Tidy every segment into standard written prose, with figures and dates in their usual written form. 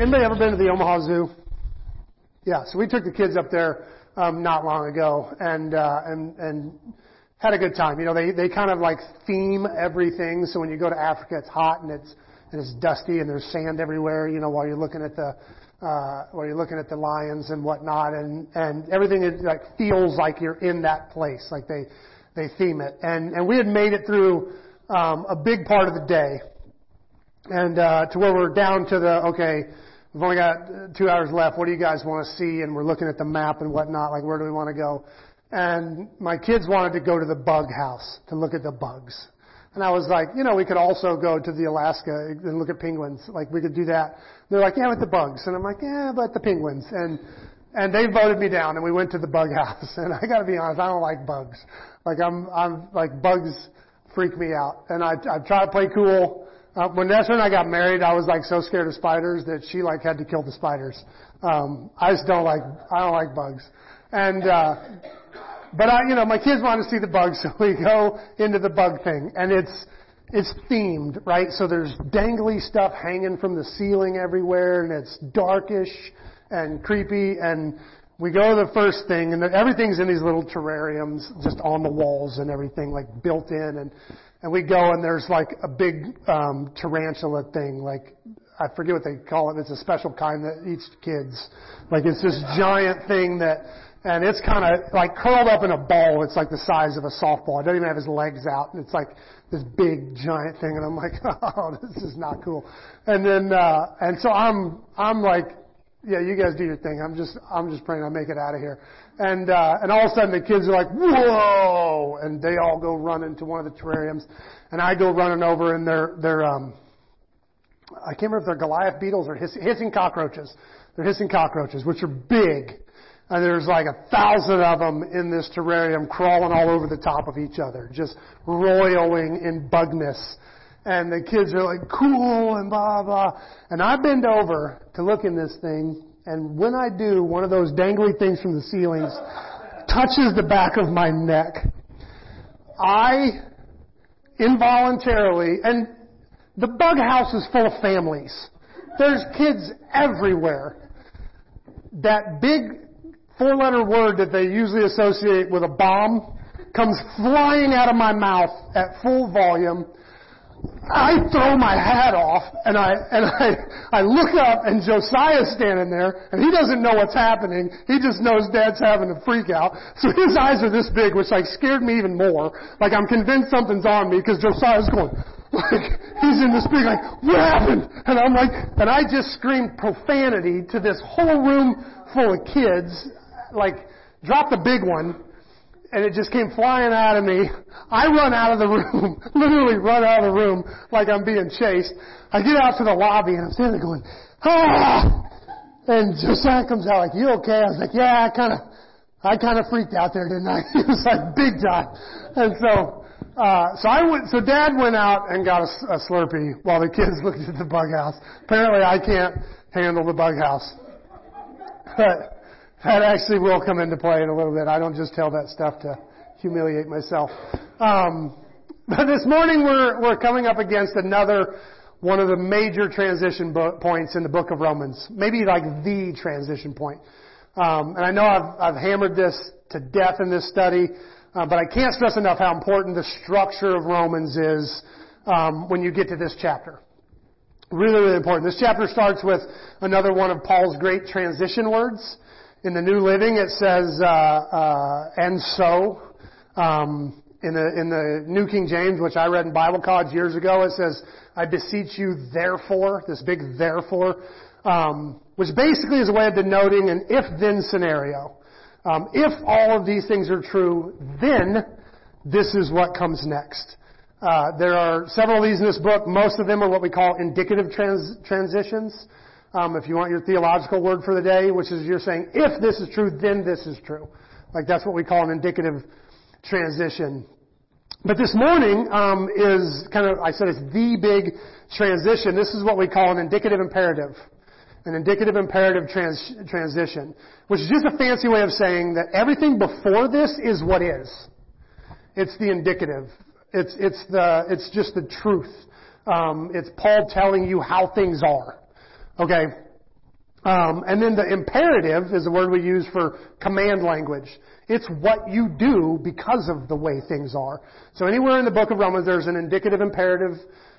Anybody ever been to the Omaha Zoo? Yeah, so we took the kids up there not long ago and had a good time. You know, they kind of like theme everything. So when you go to Africa, it's hot and it's dusty and there's sand everywhere. You know, while you're looking at the lions and whatnot, and everything is like feels like you're in that place. Like they theme it, and we had made it through a big part of the day. And to where we're down to we've only got 2 hours left. What do you guys want to see? And we're looking at the map and whatnot, like where do we want to go? And my kids wanted to go to the bug house to look at the bugs. And I was like, you know, we could also go to the Alaska and look at penguins. Like, we could do that. And they're like, yeah, with the bugs. And I'm like, yeah, but the penguins. And they voted me down, and we went to the bug house. And I got to be honest, I don't like bugs. Like, I'm bugs freak me out. And I try to play cool. When Nessa and I got married, I was like so scared of spiders that she like had to kill the spiders. I don't like bugs. And, but my kids want to see the bugs, so we go into the bug thing. And it's themed, right? So there's dangly stuff hanging from the ceiling everywhere, and it's darkish and creepy. And we go to the first thing, and everything's in these little terrariums just on the walls and everything, like built in. And we go, and there's like a big tarantula thing, like I forget what they call it. It's a special kind that eats kids. Like it's this giant thing and it's kind of like curled up in a ball. It's like the size of a softball. It doesn't even have his legs out, and it's like this big giant thing. And I'm like, oh, this is not cool. And then so I'm like, yeah, you guys do your thing. I'm just praying I make it out of here. And all of a sudden the kids are like, whoa! And they all go running to one of the terrariums. And I go running over, and they're I can't remember if they're Goliath beetles or hissing cockroaches. They're hissing cockroaches, which are big. And there's like 1,000 of them in this terrarium crawling all over the top of each other, just roiling in bugness. And the kids are like, cool, and blah, blah. And I bend over to look in this thing, and when I do, one of those dangly things from the ceilings touches the back of my neck. I involuntarily, and the bug house is full of families. There's kids everywhere. That big 4-letter word that they usually associate with a bomb comes flying out of my mouth at full volume. I throw my hat off, and I look up, and Josiah's standing there, and he doesn't know what's happening. He just knows Dad's having a freak out. So his eyes are this big, which like scared me even more. Like I'm convinced something's on me, because Josiah's going, like, he's in this big, like, what happened? And I'm like, and I just screamed profanity to this whole room full of kids, like, drop the big one. And it just came flying out of me. I run out of the room, literally run out of the room like I'm being chased. I get out to the lobby, and I'm standing there going, ah! And Josiah comes out like, you okay? I was like, yeah, I kind of freaked out there, didn't I? It was like big time. And so Dad went out and got a Slurpee while the kids looked at the bug house. Apparently I can't handle the bug house. But that actually will come into play in a little bit. I don't just tell that stuff to humiliate myself. But this morning we're coming up against another one of the major transition points in the book of Romans. Maybe like the transition point. And I know I've hammered this to death in this study, but I can't stress enough how important the structure of Romans is when you get to this chapter. Really, really important. This chapter starts with another one of Paul's great transition words. In the New Living, it says, and so. In the New King James, which I read in Bible college years ago, it says, I beseech you, therefore, this big therefore, which basically is a way of denoting an if-then scenario. If all of these things are true, then this is what comes next. There are several of these in this book. Most of them are what we call indicative transitions. If you want your theological word for the day, which is you're saying, if this is true, then this is true. Like that's what we call an indicative transition. But this morning is kind of, I said it's the big transition. This is what we call an indicative imperative. An indicative imperative transition. Which is just a fancy way of saying that everything before this is what is. It's the indicative. It's just the truth. It's Paul telling you how things are. Okay, And then the imperative is the word we use for command language. It's what you do because of the way things are. So anywhere in the book of Romans, there's an indicative imperative.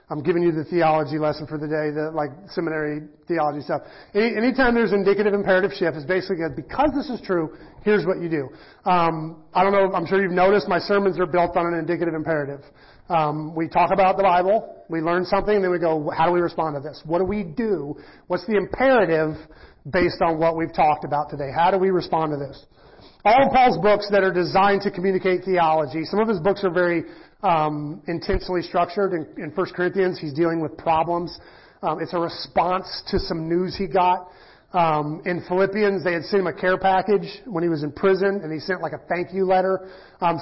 I'm giving you the theology lesson for the day, the like seminary theology stuff. Anytime there's indicative imperative shift, it's basically because this is true, here's what you do. I don't know, I'm sure you've noticed my sermons are built on an indicative imperative. We talk about the Bible, we learn something, then we go, how do we respond to this? What do we do? What's the imperative based on what we've talked about today? How do we respond to this? All of Paul's books that are designed to communicate theology, some of his books are very intensely structured. In 1 Corinthians, he's dealing with problems. It's a response to some news he got. In Philippians, they had sent him a care package when he was in prison, and he sent like a thank you letter.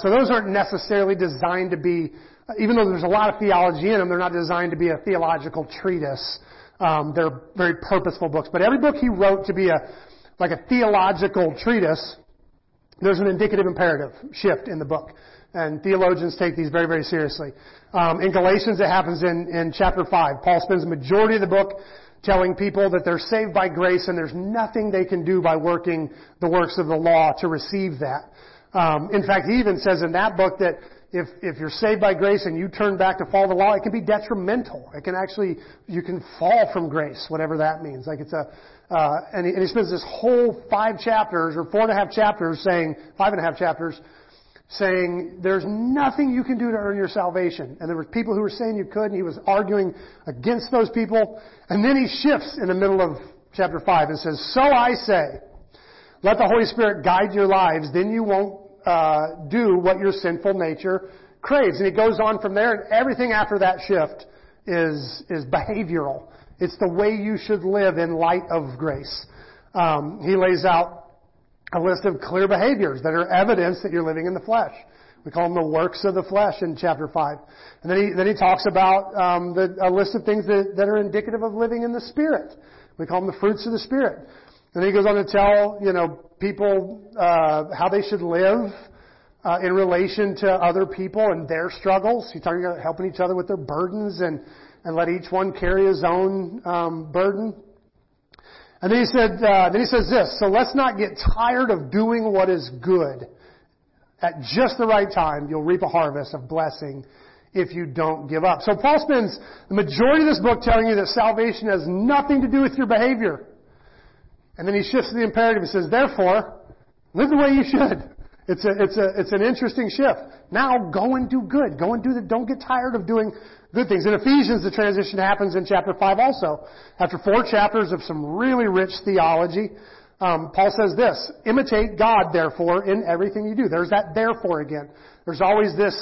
So those aren't necessarily designed to be, even though there's a lot of theology in them, they're not designed to be a theological treatise. They're very purposeful books. But every book he wrote to be a theological treatise, there's an indicative imperative shift in the book. And theologians take these very, very seriously. In Galatians, it happens in chapter 5. Paul spends the majority of the book telling people that they're saved by grace and there's nothing they can do by working the works of the law to receive that. In fact, he even says in that book that if you're saved by grace and you turn back to follow the law, it can be detrimental. It can actually, you can fall from grace, whatever that means. Like it's and he spends this whole 5 chapters or 4.5 chapters saying, 5.5 chapters, saying there's nothing you can do to earn your salvation. And there were people who were saying you could, and he was arguing against those people. And then he shifts in the middle of chapter 5 and says, so I say, let the Holy Spirit guide your lives, then you won't do what your sinful nature craves. And it goes on from there, and everything after that shift is behavioral. It's the way you should live in light of grace. He lays out a list of clear behaviors that are evidence that you're living in the flesh. We call them the works of the flesh in chapter 5. And then he talks about a list of things that are indicative of living in the Spirit. We call them the fruits of the Spirit. And he goes on to tell, people how they should live in relation to other people and their struggles. He's talking about helping each other with their burdens and let each one carry his own burden. And then he said, then he says this, so let's not get tired of doing what is good. At just the right time, you'll reap a harvest of blessing if you don't give up. So Paul spends the majority of this book telling you that salvation has nothing to do with your behavior. And then he shifts to the imperative and says, therefore, live the way you should. It's an interesting shift. Now go and do good. Go and do that. Don't get tired of doing good things. In Ephesians, the transition happens in chapter 5 also. After 4 chapters of some really rich theology, Paul says this, imitate God, therefore, in everything you do. There's that therefore again. There's always this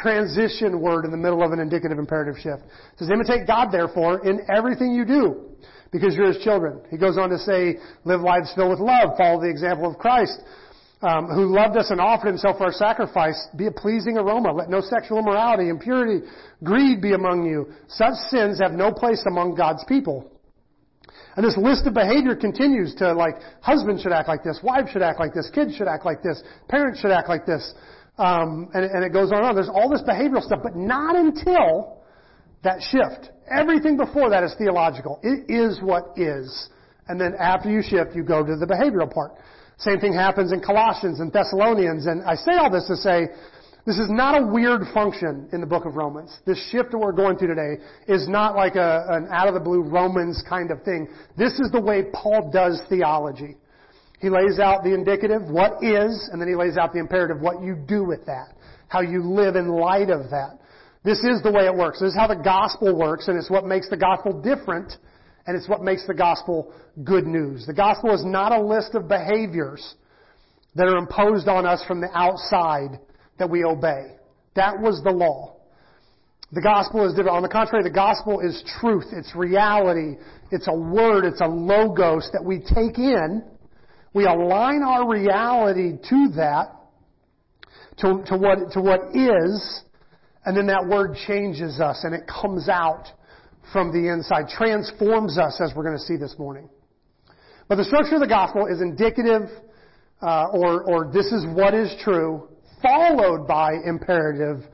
transition word in the middle of an indicative imperative shift. It says, imitate God, therefore, in everything you do, because you're His children. He goes on to say, live lives filled with love, follow the example of Christ, who loved us and offered Himself for our sacrifice, be a pleasing aroma. Let no sexual immorality, impurity, greed be among you. Such sins have no place among God's people. And this list of behavior continues to, husbands should act like this, wives should act like this, kids should act like this, parents should act like this. And it goes on and on. There's all this behavioral stuff, but not until that shift. Everything before that is theological. It is what is. And then after you shift, you go to the behavioral part. Same thing happens in Colossians and Thessalonians. And I say all this to say, this is not a weird function in the book of Romans. This shift that we're going through today is not like an out-of-the-blue Romans kind of thing. This is the way Paul does theology. He lays out the indicative, what is, and then he lays out the imperative, what you do with that, how you live in light of that. This is the way it works. This is how the gospel works, and it's what makes the gospel different, and it's what makes the gospel good news. The gospel is not a list of behaviors that are imposed on us from the outside that we obey. That was the law. The gospel is different. On the contrary, the gospel is truth. It's reality. It's a word. It's a logos that we take in. We align our reality to that, to what is, and then that word changes us, and it comes out from the inside, transforms us, as we're going to see this morning. But the structure of the gospel is indicative, or this is what is true, followed by imperative,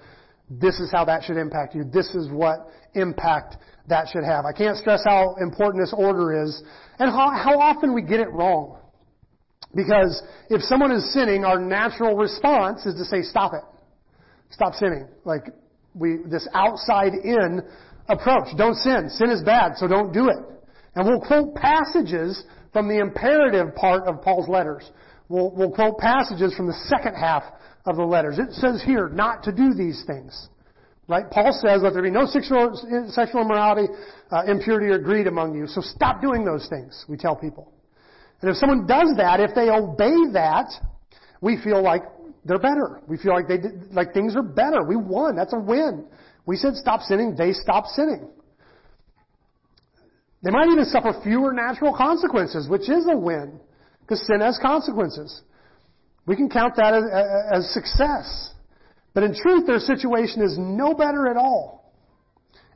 this is how that should impact you. This is what impact that should have. I can't stress how important this order is and how often we get it wrong. Because if someone is sinning, our natural response is to say, stop it. Stop sinning. Like, this outside-in approach. Don't sin. Sin is bad, so don't do it. And we'll quote passages from the imperative part of Paul's letters. We'll quote passages from the second half of the letters. It says here not to do these things. Right? Paul says, let there be no sexual immorality, impurity, or greed among you. So stop doing those things, we tell people. And if someone does that, if they obey that, we feel like they're better. We feel like things are better. We won. That's a win. We said stop sinning. They stopped sinning. They might even suffer fewer natural consequences, which is a win, because sin has consequences. We can count that as success. But in truth, their situation is no better at all.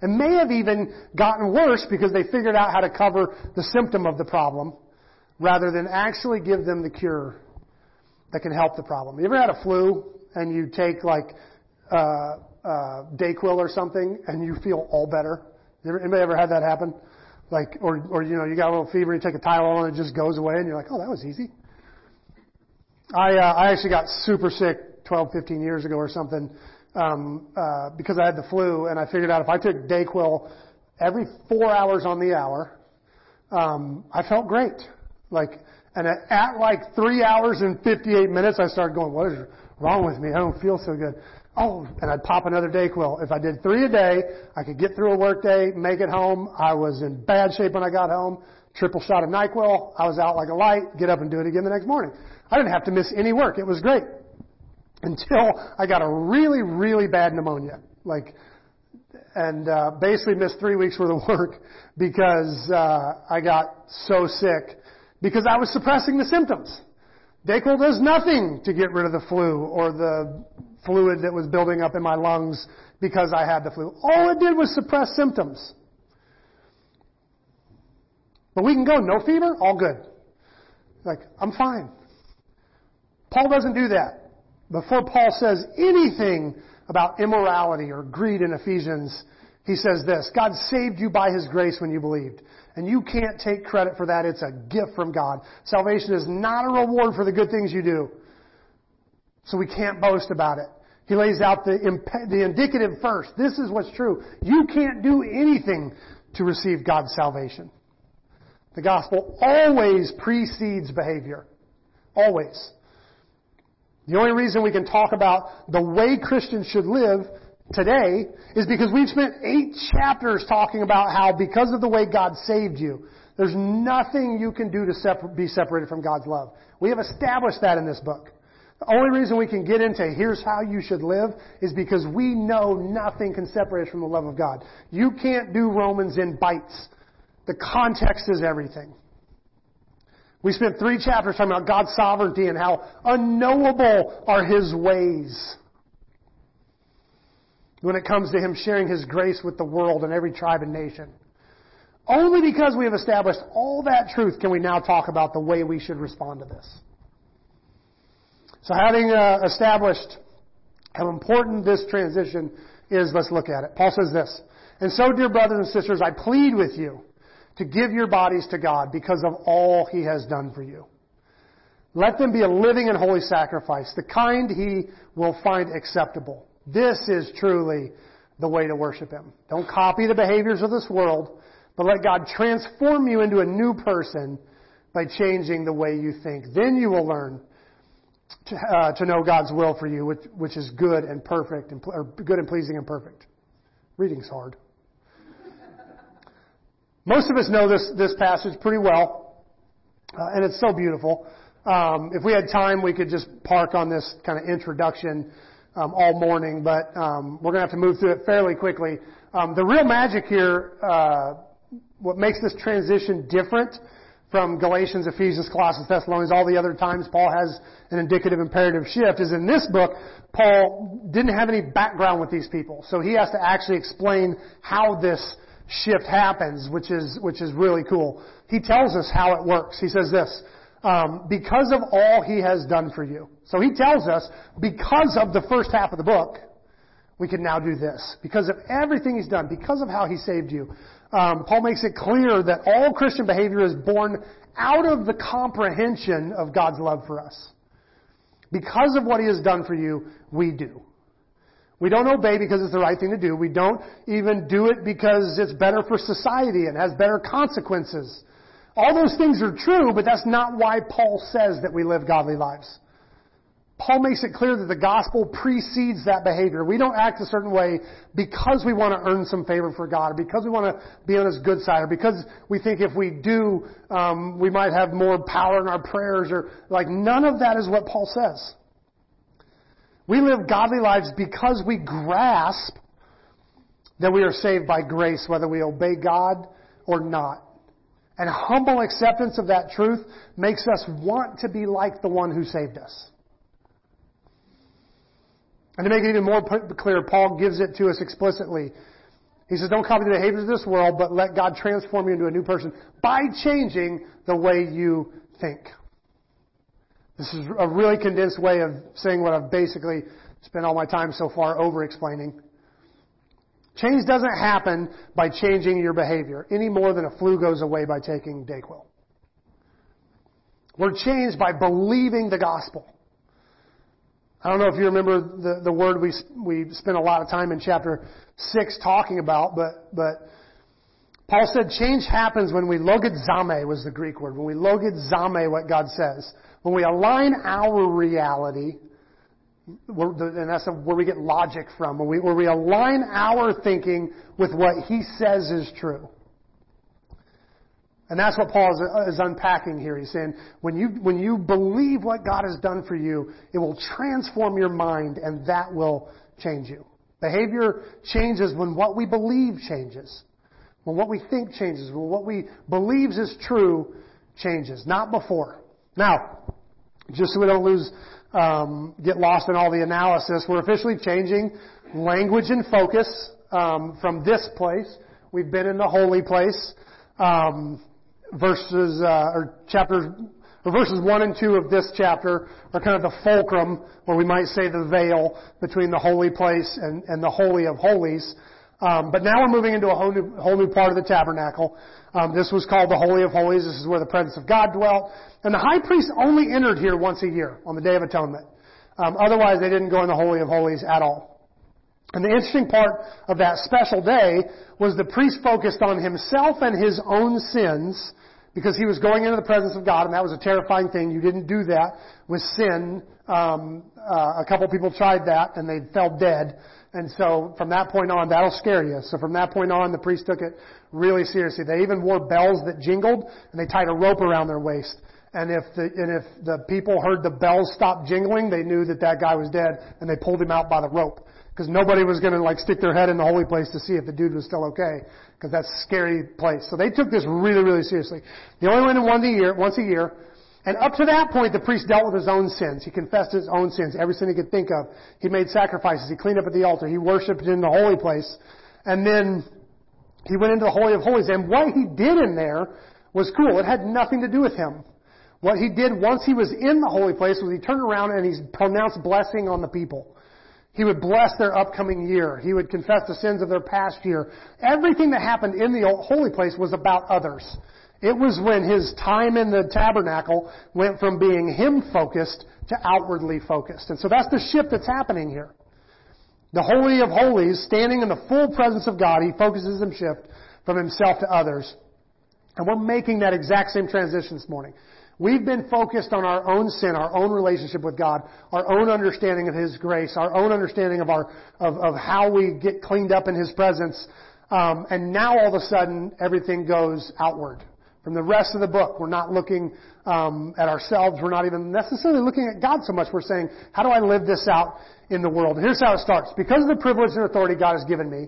It may have even gotten worse because they figured out how to cover the symptom of the problem, rather than actually give them the cure that can help the problem. You ever had a flu and you take DayQuil or something and you feel all better? Anybody ever had that happen? Like, or you know, you got a little fever, you take a Tylenol and it just goes away and you're like, oh, that was easy. I actually got super sick 12, 15 years ago or something because I had the flu, and I figured out if I took DayQuil every 4 hours on the hour, I felt great. And at 3 hours and 58 minutes, I started going, what is wrong with me? I don't feel so good. Oh, and I'd pop another DayQuil. If I did 3 a day, I could get through a work day, make it home. I was in bad shape when I got home. Triple shot of NyQuil. I was out like a light. Get up and do it again the next morning. I didn't have to miss any work. It was great. Until I got a really, really bad pneumonia. And basically missed 3 weeks worth of work because I got so sick. Because I was suppressing the symptoms. DayQuil does nothing to get rid of the flu or the fluid that was building up in my lungs because I had the flu. All it did was suppress symptoms. But we can go, no fever, all good. I'm fine. Paul doesn't do that. Before Paul says anything about immorality or greed in Ephesians, he says this: God saved you by His grace when you believed. And you can't take credit for that. It's a gift from God. Salvation is not a reward for the good things you do. So we can't boast about it. He lays out the indicative first. This is what's true. You can't do anything to receive God's salvation. The gospel always precedes behavior. Always. The only reason we can talk about the way Christians should live today is because we've spent 8 chapters talking about how because of the way God saved you, there's nothing you can do to be separated from God's love. We have established that in this book. The only reason we can get into here's how you should live is because we know nothing can separate us from the love of God. You can't do Romans in bites. The context is everything. We spent 3 chapters talking about God's sovereignty and how unknowable are His ways when it comes to Him sharing His grace with the world and every tribe and nation. Only because we have established all that truth can we now talk about the way we should respond to this. So having established how important this transition is, let's look at it. Paul says this: and so, dear brothers and sisters, I plead with you to give your bodies to God because of all He has done for you. Let them be a living and holy sacrifice, the kind He will find acceptable. This is truly the way to worship Him. Don't copy the behaviors of this world, but let God transform you into a new person by changing the way you think. Then you will learn to know God's will for you, which is good and perfect, or good and pleasing and perfect. Reading's hard. Most of us know this passage pretty well, and it's so beautiful. If we had time, we could just park on this kind of introduction all morning, but we're going to have to move through it fairly quickly. The real magic here, what makes this transition different from Galatians, Ephesians, Colossians, Thessalonians, all the other times Paul has an indicative imperative shift, is in this book, Paul didn't have any background with these people. So he has to actually explain how this shift happens, which is really cool. He tells us how it works. He says this: because of all He has done for you. So he tells us, because of the first half of the book, we can now do this. Because of everything he's done, because of how he saved you, Paul makes it clear that all Christian behavior is born out of the comprehension of God's love for us. Because of what he has done for you, we do. We don't obey because it's the right thing to do. We don't even do it because it's better for society and has better consequences. All those things are true, but that's not why Paul says that we live godly lives. Paul makes it clear that the gospel precedes that behavior. We don't act a certain way because we want to earn some favor for God, or because we want to be on his good side, or because we think if we do, we might have more power in our prayers, or like none of that is what Paul says. We live godly lives because we grasp that we are saved by grace, whether we obey God or not. And humble acceptance of that truth makes us want to be like the one who saved us. And to make it even more clear, Paul gives it to us explicitly. He says, don't copy the behaviors of this world, but let God transform you into a new person by changing the way you think. This is a really condensed way of saying what I've basically spent all my time so far over-explaining. Change doesn't happen by changing your behavior any more than a flu goes away by taking DayQuil. We're changed by believing the gospel. I don't know if you remember the word we spent a lot of time in chapter 6 talking about, but Paul said change happens when we logizame, was the Greek word, when we logizame what God says. When we align our reality, and that's where we get logic from, where we align our thinking with what he says is true. And that's what Paul is unpacking here. He's saying, when you believe what God has done for you, it will transform your mind, and that will change you. Behavior changes when what we believe changes, when what we think changes, when what we believe is true changes, not before. Now, just so we don't get lost in all the analysis, we're officially changing language and focus from this place. We've been in the holy place. Verses 1 and 2 of this chapter are kind of the fulcrum, or we might say the veil between the holy place and the holy of holies. But now we're moving into a whole new part of the tabernacle. This was called the Holy of Holies. This is where the presence of God dwelt. And the high priest only entered here once a year on the Day of Atonement. Otherwise, they didn't go in the Holy of Holies at all. And the interesting part of that special day was the priest focused on himself and his own sins because he was going into the presence of God, and that was a terrifying thing. You didn't do that with sin. A couple people tried that, and they fell dead. And so from that point on, that'll scare you. So from that point on, the priest took it really seriously. They even wore bells that jingled, and they tied a rope around their waist. And if the people heard the bells stop jingling, they knew that guy was dead, and they pulled him out by the rope. Because nobody was going to stick their head in the holy place to see if the dude was still okay. Because that's a scary place. So they took this really, really seriously. They only went in once a year. And up to that point, the priest dealt with his own sins. He confessed his own sins, every sin he could think of. He made sacrifices. He cleaned up at the altar. He worshipped in the holy place. And then he went into the Holy of Holies. And what he did in there was cool. It had nothing to do with him. What he did once he was in the holy place was he turned around and he pronounced blessing on the people. He would bless their upcoming year. He would confess the sins of their past year. Everything that happened in the holy place was about others. It was when his time in the tabernacle went from being him-focused to outwardly focused. And so that's the shift that's happening here. The Holy of Holies, standing in the full presence of God, he focuses and shifts from himself to others. And we're making that exact same transition this morning. We've been focused on our own sin, our own relationship with God, our own understanding of his grace, our own understanding of our how we get cleaned up in his presence. And now all of a sudden, everything goes outward. From the rest of the book, we're not looking at ourselves. We're not even necessarily looking at God so much. We're saying, how do I live this out in the world? And here's how it starts. Because of the privilege and authority God has given me,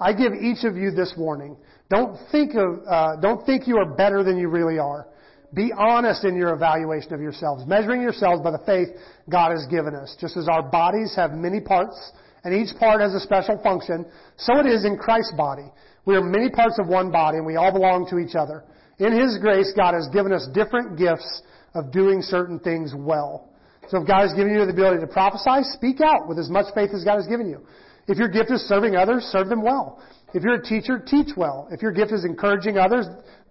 I give each of you this warning. Don't think you are better than you really are. Be honest in your evaluation of yourselves, measuring yourselves by the faith God has given us. Just as our bodies have many parts, and each part has a special function, so it is in Christ's body. We are many parts of one body, and we all belong to each other. In his grace, God has given us different gifts of doing certain things well. So if God has given you the ability to prophesy, speak out with as much faith as God has given you. If your gift is serving others, serve them well. If you're a teacher, teach well. If your gift is encouraging others,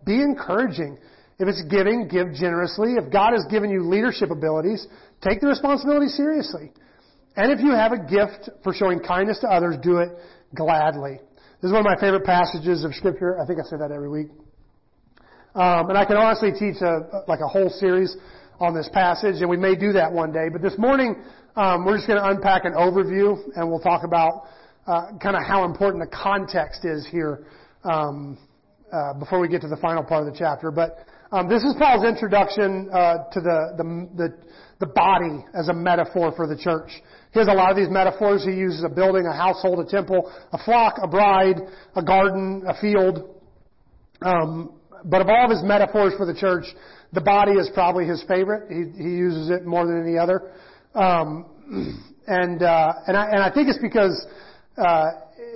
be encouraging. If it's giving, give generously. If God has given you leadership abilities, take the responsibility seriously. And if you have a gift for showing kindness to others, do it gladly. This is one of my favorite passages of Scripture. I think I say that every week. And I can honestly teach a whole series on this passage, and we may do that one day. But this morning, we're just going to unpack an overview, and we'll talk about kind of how important the context is here before we get to the final part of the chapter. But this is Paul's introduction to the body as a metaphor for the church. He has a lot of these metaphors. He uses a building, a household, a temple, a flock, a bride, a garden, a field. But of all of his metaphors for the church, the body is probably his favorite. He uses it more than any other. And I think it's because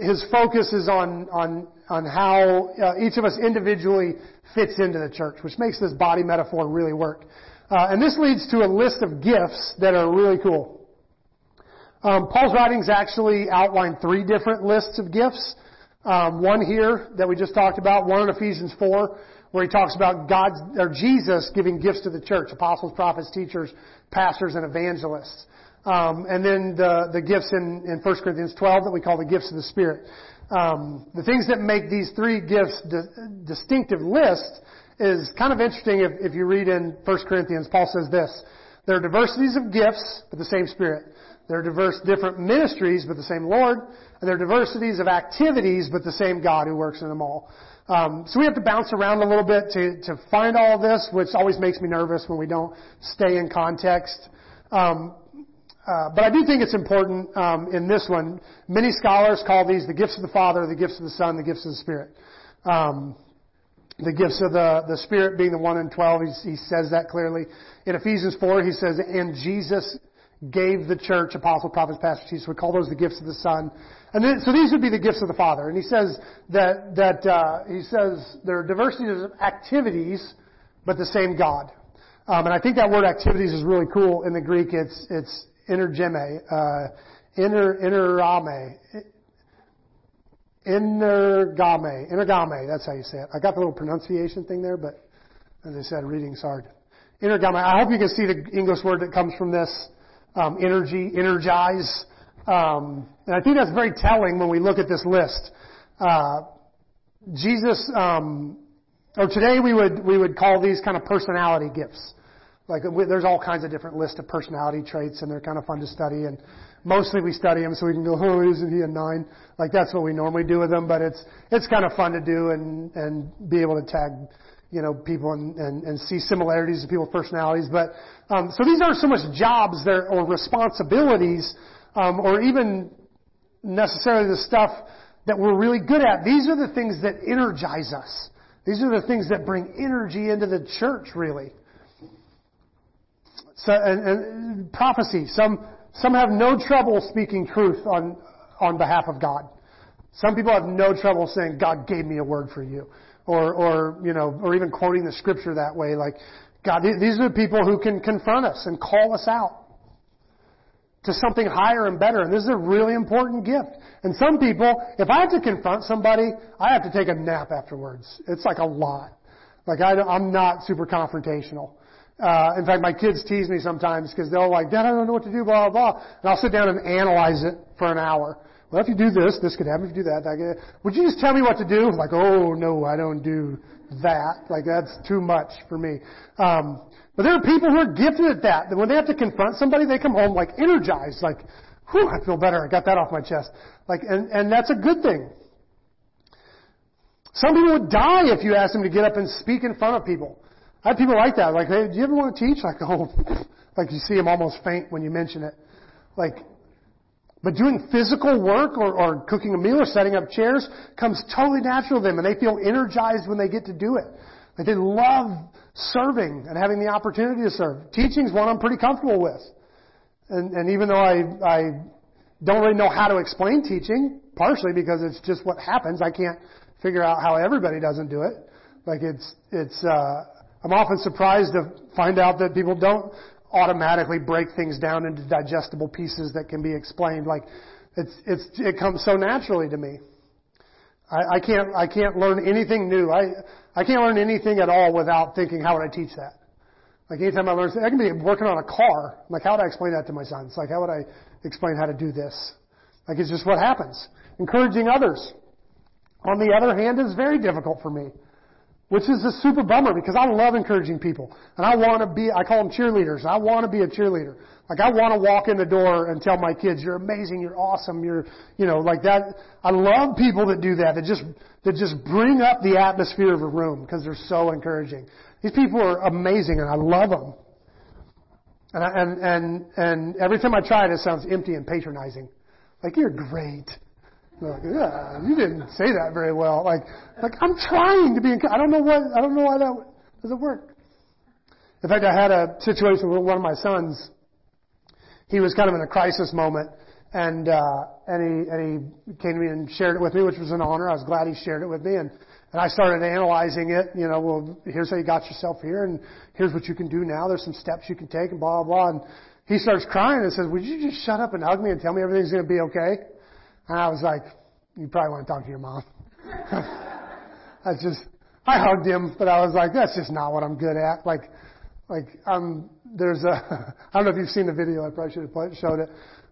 his focus is on how each of us individually fits into the church, which makes this body metaphor really work. And this leads to a list of gifts that are really cool. Paul's writings actually outline three different lists of gifts. One here that we just talked about, one in Ephesians 4, where he talks about Jesus giving gifts to the church, apostles, prophets, teachers, pastors, and evangelists. And then the gifts in 1 Corinthians 12 that we call the gifts of the Spirit. The things that make these three gifts distinctive lists is kind of interesting if you read in 1 Corinthians. Paul says this: there are diversities of gifts, but the same Spirit. There are different ministries, but the same Lord. And there are diversities of activities, but the same God who works in them all. So we have to bounce around a little bit to find all of this, which always makes me nervous when we don't stay in context. But I do think it's important in this one. Many scholars call these the gifts of the Father, the gifts of the Son, the gifts of the Spirit. The gifts of the Spirit being the 1 in 12, he says that clearly. In Ephesians 4, he says, and Jesus gave the church apostles, prophets, pastors, teachers. We call those the gifts of the Son. And then, so these would be the gifts of the Father. And he says that there are diversities of activities, but the same God. And I think that word activities is really cool. In the Greek, it's energeme, interame, energame. That's how you say it. I got the little pronunciation thing there, but as I said, reading's hard. Energame. I hope you can see the English word that comes from this, energy, energize. And I think that's very telling when we look at this list. Jesus, or today we would call these kind of personality gifts. Like, there's all kinds of different lists of personality traits, and they're kind of fun to study. And mostly we study them so we can go, oh, isn't he a 9? Like, that's what we normally do with them. But it's kind of fun to do and be able to tag, you know, people and see similarities in people's personalities. But so these aren't so much jobs there or responsibilities or even necessarily the stuff that we're really good at. These are the things that energize us. These are the things that bring energy into the church, really. So, and prophecy. Some have no trouble speaking truth on behalf of God. Some people have no trouble saying, God gave me a word for you. Or even quoting the Scripture that way. Like, God, these are the people who can confront us and call us out to something higher and better. And this is a really important gift. And some people, if I have to confront somebody, I have to take a nap afterwards. It's like a lot. Like, I'm not super confrontational. In fact, my kids tease me sometimes because they'll like, Dad, I don't know what to do, blah, blah, blah. And I'll sit down and analyze it for an hour. Well, if you do this, this could happen. If you do that, that could happen. Would you just tell me what to do? I'm like, oh, no, I don't do that. Like, that's too much for me. But there are people who are gifted at that. When they have to confront somebody, they come home, like, energized. Like, whew, I feel better. I got that off my chest. Like, and that's a good thing. Some people would die if you asked them to get up and speak in front of people. I have people like that. Like, hey, do you ever want to teach? Like, oh, like you see them almost faint when you mention it. Like, but doing physical work or cooking a meal or setting up chairs comes totally natural to them, and they feel energized when they get to do it. Like, they love serving and having the opportunity to serve. Teaching's one I'm pretty comfortable with. And even though I don't really know how to explain teaching, partially because it's just what happens. I can't figure out how everybody doesn't do it. Like, I'm often surprised to find out that people don't automatically break things down into digestible pieces that can be explained. Like, It comes so naturally to me. I can't learn anything new. I can't learn anything at all without thinking, how would I teach that? Like anytime I learn something, I can be working on a car. I'm like, how would I explain that to my sons? Like, how would I explain how to do this? Like, it's just what happens. Encouraging others, on the other hand, is very difficult for me, which is a super bummer because I love encouraging people. And I call them cheerleaders. I want to be a cheerleader. Like, I want to walk in the door and tell my kids, you're amazing, you're awesome, like that. I love people that do that, that just bring up the atmosphere of a room because they're so encouraging. These people are amazing and I love them. And every time I try it sounds empty and patronizing. Like, you're great. Like, yeah, you didn't say that very well. Like I'm trying to be. I don't know why that doesn't work. In fact, I had a situation with one of my sons. He was kind of in a crisis moment, and he came to me and shared it with me, which was an honor. I was glad he shared it with me, and I started analyzing it. Well, here's how you got yourself here, and here's what you can do now. There's some steps you can take, and blah blah. And he starts crying and says, "Would you just shut up and hug me and tell me everything's going to be okay?" And I was like, you probably want to talk to your mom. I hugged him, but I was like, that's just not what I'm good at. I don't know if you've seen the video, I probably should have showed it,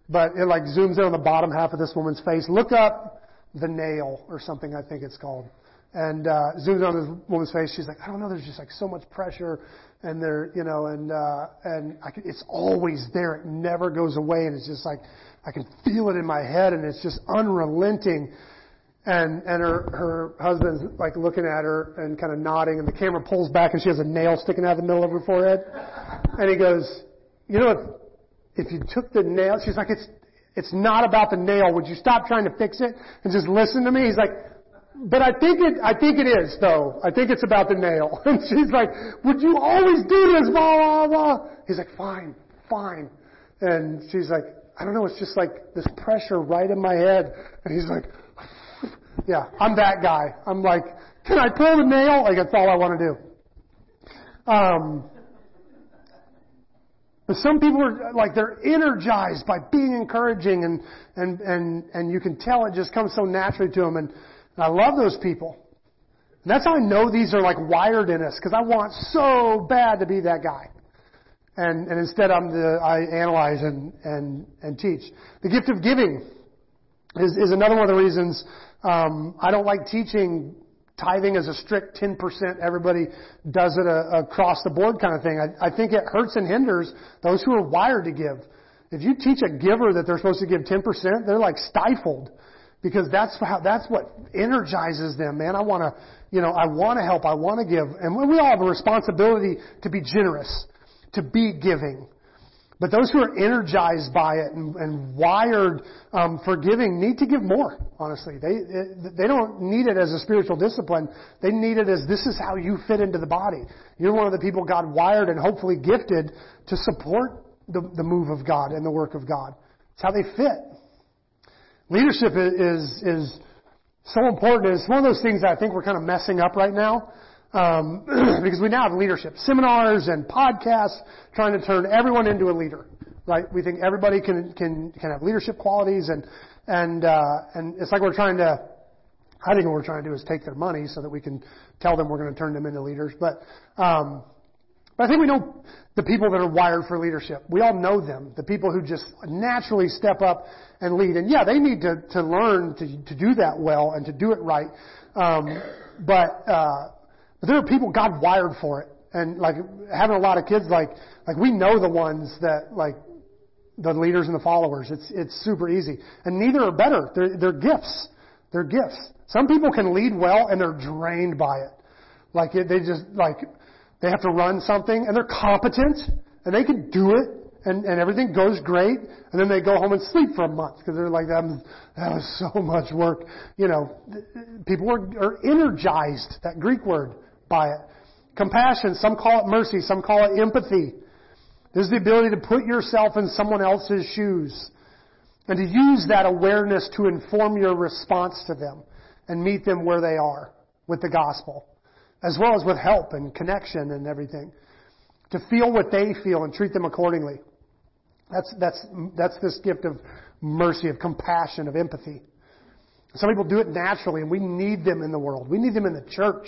but it like zooms in on the bottom half of this woman's face. Look up the nail or something, I think it's called. And, zooms in on this woman's face. She's like, I don't know, there's just like so much pressure and there, it's always there. It never goes away. And it's just like, I can feel it in my head and it's just unrelenting. And her husband's like looking at her and kind of nodding and the camera pulls back and she has a nail sticking out of the middle of her forehead. And he goes, if you took the nail, she's like, it's not about the nail. Would you stop trying to fix it and just listen to me? He's like, but I think it is though. I think it's about the nail. And she's like, would you always do this? Blah, blah, blah. He's like, fine. And she's like, I don't know, it's just like this pressure right in my head. And he's like, yeah, I'm that guy. I'm like, can I pull the nail? Like, that's all I want to do. But some people are like, they're energized by being encouraging and you can tell it just comes so naturally to them. And I love those people. And that's how I know these are like wired in us because I want so bad to be that guy. And instead I analyze and teach. The gift of giving is another one of the reasons, I don't like teaching tithing as a strict 10%, everybody does it across the board kind of thing. I think it hurts and hinders those who are wired to give. If you teach a giver that they're supposed to give 10%, they're like stifled because that's what energizes them, man. I want to help. I want to give. And we all have a responsibility to be generous, to be giving. But those who are energized by it and wired for giving need to give more, honestly. They don't need it as a spiritual discipline. They need it as this is how you fit into the body. You're one of the people God wired and hopefully gifted to support the move of God and the work of God. It's how they fit. Leadership is so important. It's one of those things that I think we're kind of messing up right now. Because we now have leadership seminars and podcasts trying to turn everyone into a leader, right? We think everybody can have leadership qualities and it's like I think what we're trying to do is take their money so that we can tell them we're going to turn them into leaders. But I think we know the people that are wired for leadership. We all know them, the people who just naturally step up and lead. And yeah, they need to learn to do that well and to do it right. But there are people God wired for it. And like having a lot of kids, like we know the ones that like the leaders and the followers. It's super easy. And neither are better. They're gifts. They're gifts. Some people can lead well and they're drained by it. Like they have to run something and they're competent and they can do it. And everything goes great, and then they go home and sleep for a month because they're like, that was so much work. People are energized, that Greek word, by it. Compassion, some call it mercy, some call it empathy. This is the ability to put yourself in someone else's shoes and to use that awareness to inform your response to them and meet them where they are with the gospel, as well as with help and connection and everything. To feel what they feel and treat them accordingly. That's this gift of mercy, of compassion, of empathy. Some people do it naturally, and we need them in the world. We need them in the church,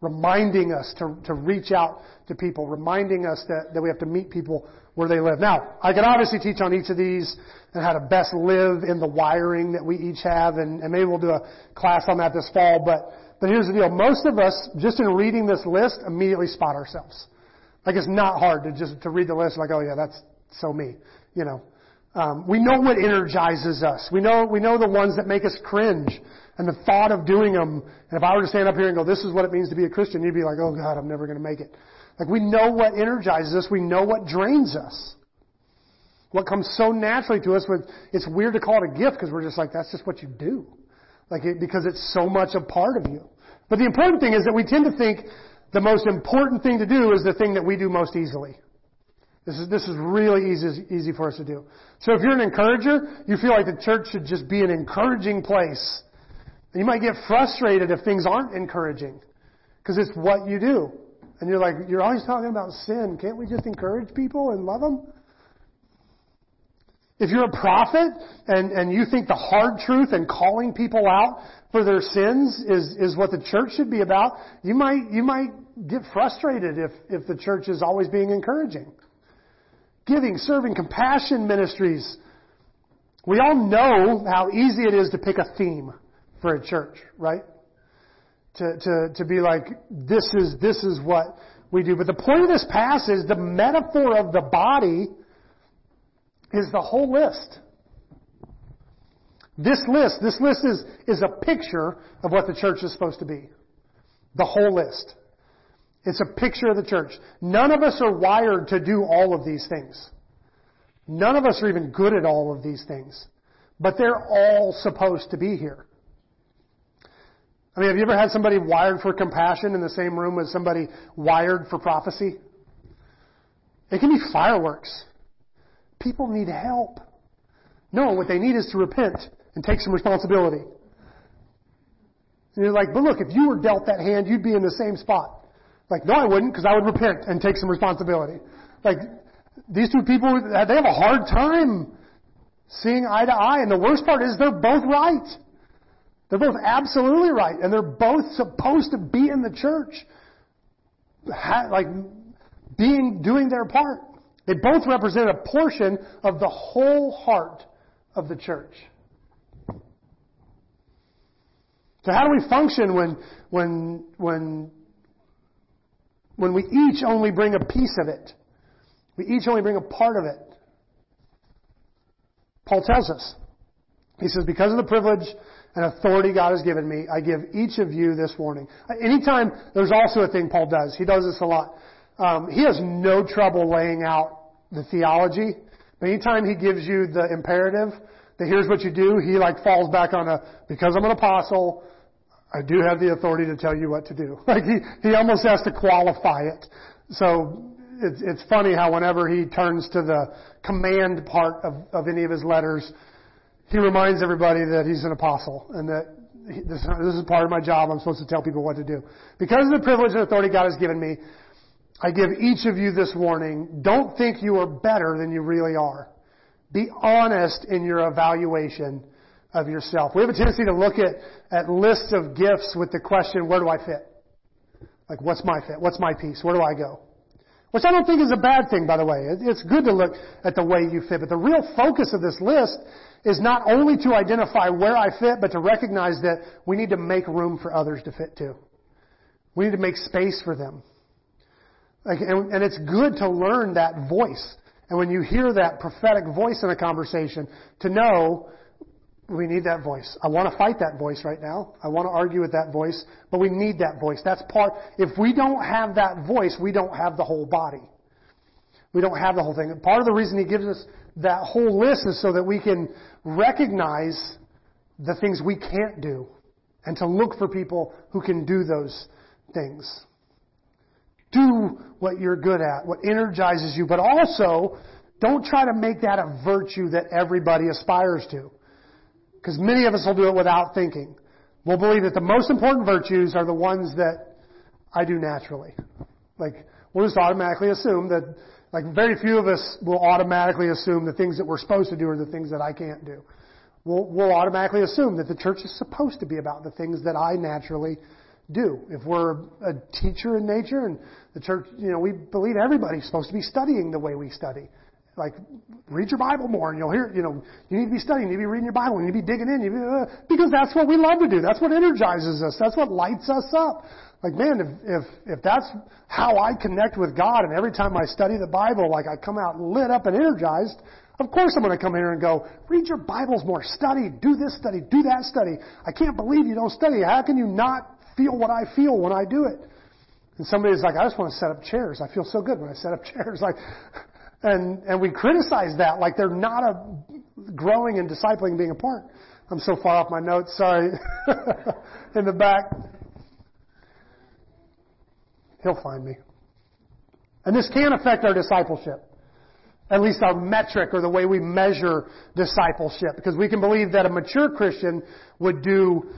reminding us to reach out to people, reminding us that we have to meet people where they live. Now, I could obviously teach on each of these and how to best live in the wiring that we each have, and maybe we'll do a class on that this fall, but here's the deal. Most of us, just in reading this list, immediately spot ourselves. Like, it's not hard to read the list like, oh yeah, that's so me, you know. We know what energizes us. We know the ones that make us cringe and the thought of doing them. And if I were to stand up here and go, this is what it means to be a Christian, you'd be like, oh God, I'm never going to make it. Like, we know what energizes us. We know what drains us. What comes so naturally to us, it's weird to call it a gift because we're just like, that's just what you do. Like, because it's so much a part of you. But the important thing is that we tend to think the most important thing to do is the thing that we do most easily. This is really easy for us to do. So if you're an encourager, you feel like the church should just be an encouraging place. And you might get frustrated if things aren't encouraging, because it's what you do. And you're like, you're always talking about sin. Can't we just encourage people and love them? If you're a prophet and you think the hard truth and calling people out for their sins is what the church should be about, you might get frustrated if the church is always being encouraging. Giving, serving, compassion ministries. We all know how easy it is to pick a theme for a church, right? To be like, this is what we do. But the point of this passage, the metaphor of the body, is the whole list. This list is a picture of what the church is supposed to be. The whole list. It's a picture of the church. None of us are wired to do all of these things. None of us are even good at all of these things. But they're all supposed to be here. I mean, have you ever had somebody wired for compassion in the same room as somebody wired for prophecy? It can be fireworks. People need help. No, what they need is to repent and take some responsibility. And you're like, but look, if you were dealt that hand, you'd be in the same spot. Like, no, I wouldn't, because I would repent and take some responsibility. Like, these two people, they have a hard time seeing eye to eye. And the worst part is they're both right. They're both absolutely right. And they're both supposed to be in the church, like, doing their part. They both represent a portion of the whole heart of the church. So how do we function when we each only bring a piece of it? We each only bring a part of it. Paul tells us. He says, because of the privilege and authority God has given me, I give each of you this warning. Anytime, there's also a thing Paul does. He does this a lot. He has no trouble laying out the theology. But anytime he gives you the imperative, that here's what you do, he like falls back on because I'm an apostle, I do have the authority to tell you what to do. Like, he almost has to qualify it. So it's funny how whenever he turns to the command part of any of his letters, he reminds everybody that he's an apostle and that this is part of my job. I'm supposed to tell people what to do. Because of the privilege and authority God has given me, I give each of you this warning. Don't think you are better than you really are. Be honest in your evaluation of yourself. We have a tendency to look at lists of gifts with the question, where do I fit? Like, what's my fit? What's my piece? Where do I go? Which I don't think is a bad thing, by the way. It's good to look at the way you fit. But the real focus of this list is not only to identify where I fit, but to recognize that we need to make room for others to fit too. We need to make space for them. Like, and it's good to learn that voice. And when you hear that prophetic voice in a conversation, to know, we need that voice. I want to fight that voice right now. I want to argue with that voice, but we need that voice. That's part. If we don't have that voice, we don't have the whole body. We don't have the whole thing. And part of the reason he gives us that whole list is so that we can recognize the things we can't do and to look for people who can do those things. Do what you're good at, what energizes you, but also don't try to make that a virtue that everybody aspires to. Because many of us will do it without thinking. We'll believe that the most important virtues are the ones that I do naturally. Like, we'll just automatically assume that Like, very few of us will automatically assume the things that we're supposed to do are the things that I can't do. We'll automatically assume that the church is supposed to be about the things that I naturally do. If we're a teacher in nature and the church, you know, we believe everybody's supposed to be studying the way we study. Like, read your Bible more and you'll hear, you know, you need to be studying, you need to be reading your Bible, you need to be digging in, because that's what we love to do. That's what energizes us. That's what lights us up. Like, man, if that's how I connect with God, and every time I study the Bible, like, I come out lit up and energized, of course I'm going to come here and go, read your Bibles more, study, do this study, do that study. I can't believe you don't study. How can you not feel what I feel when I do it? And somebody's like, I just want to set up chairs. I feel so good when I set up chairs. Like, and we criticize that like they're not growing and discipling being a part. I'm so far off my notes, sorry. In the back. He'll find me. And this can affect our discipleship. At least our metric or the way we measure discipleship. Because we can believe that a mature Christian would do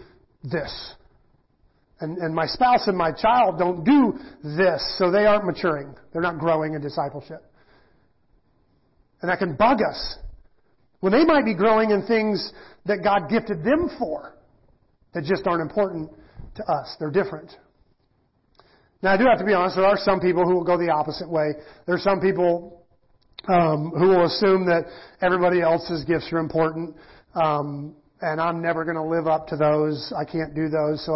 this. And my spouse and my child don't do this, so they aren't maturing. They're not growing in discipleship. And that can bug us. When they might be growing in things that God gifted them for that just aren't important to us. They're different. Now, I do have to be honest, there are some people who will go the opposite way. There are some people who will assume that everybody else's gifts are important, and I'm never going to live up to those. I can't do those. So,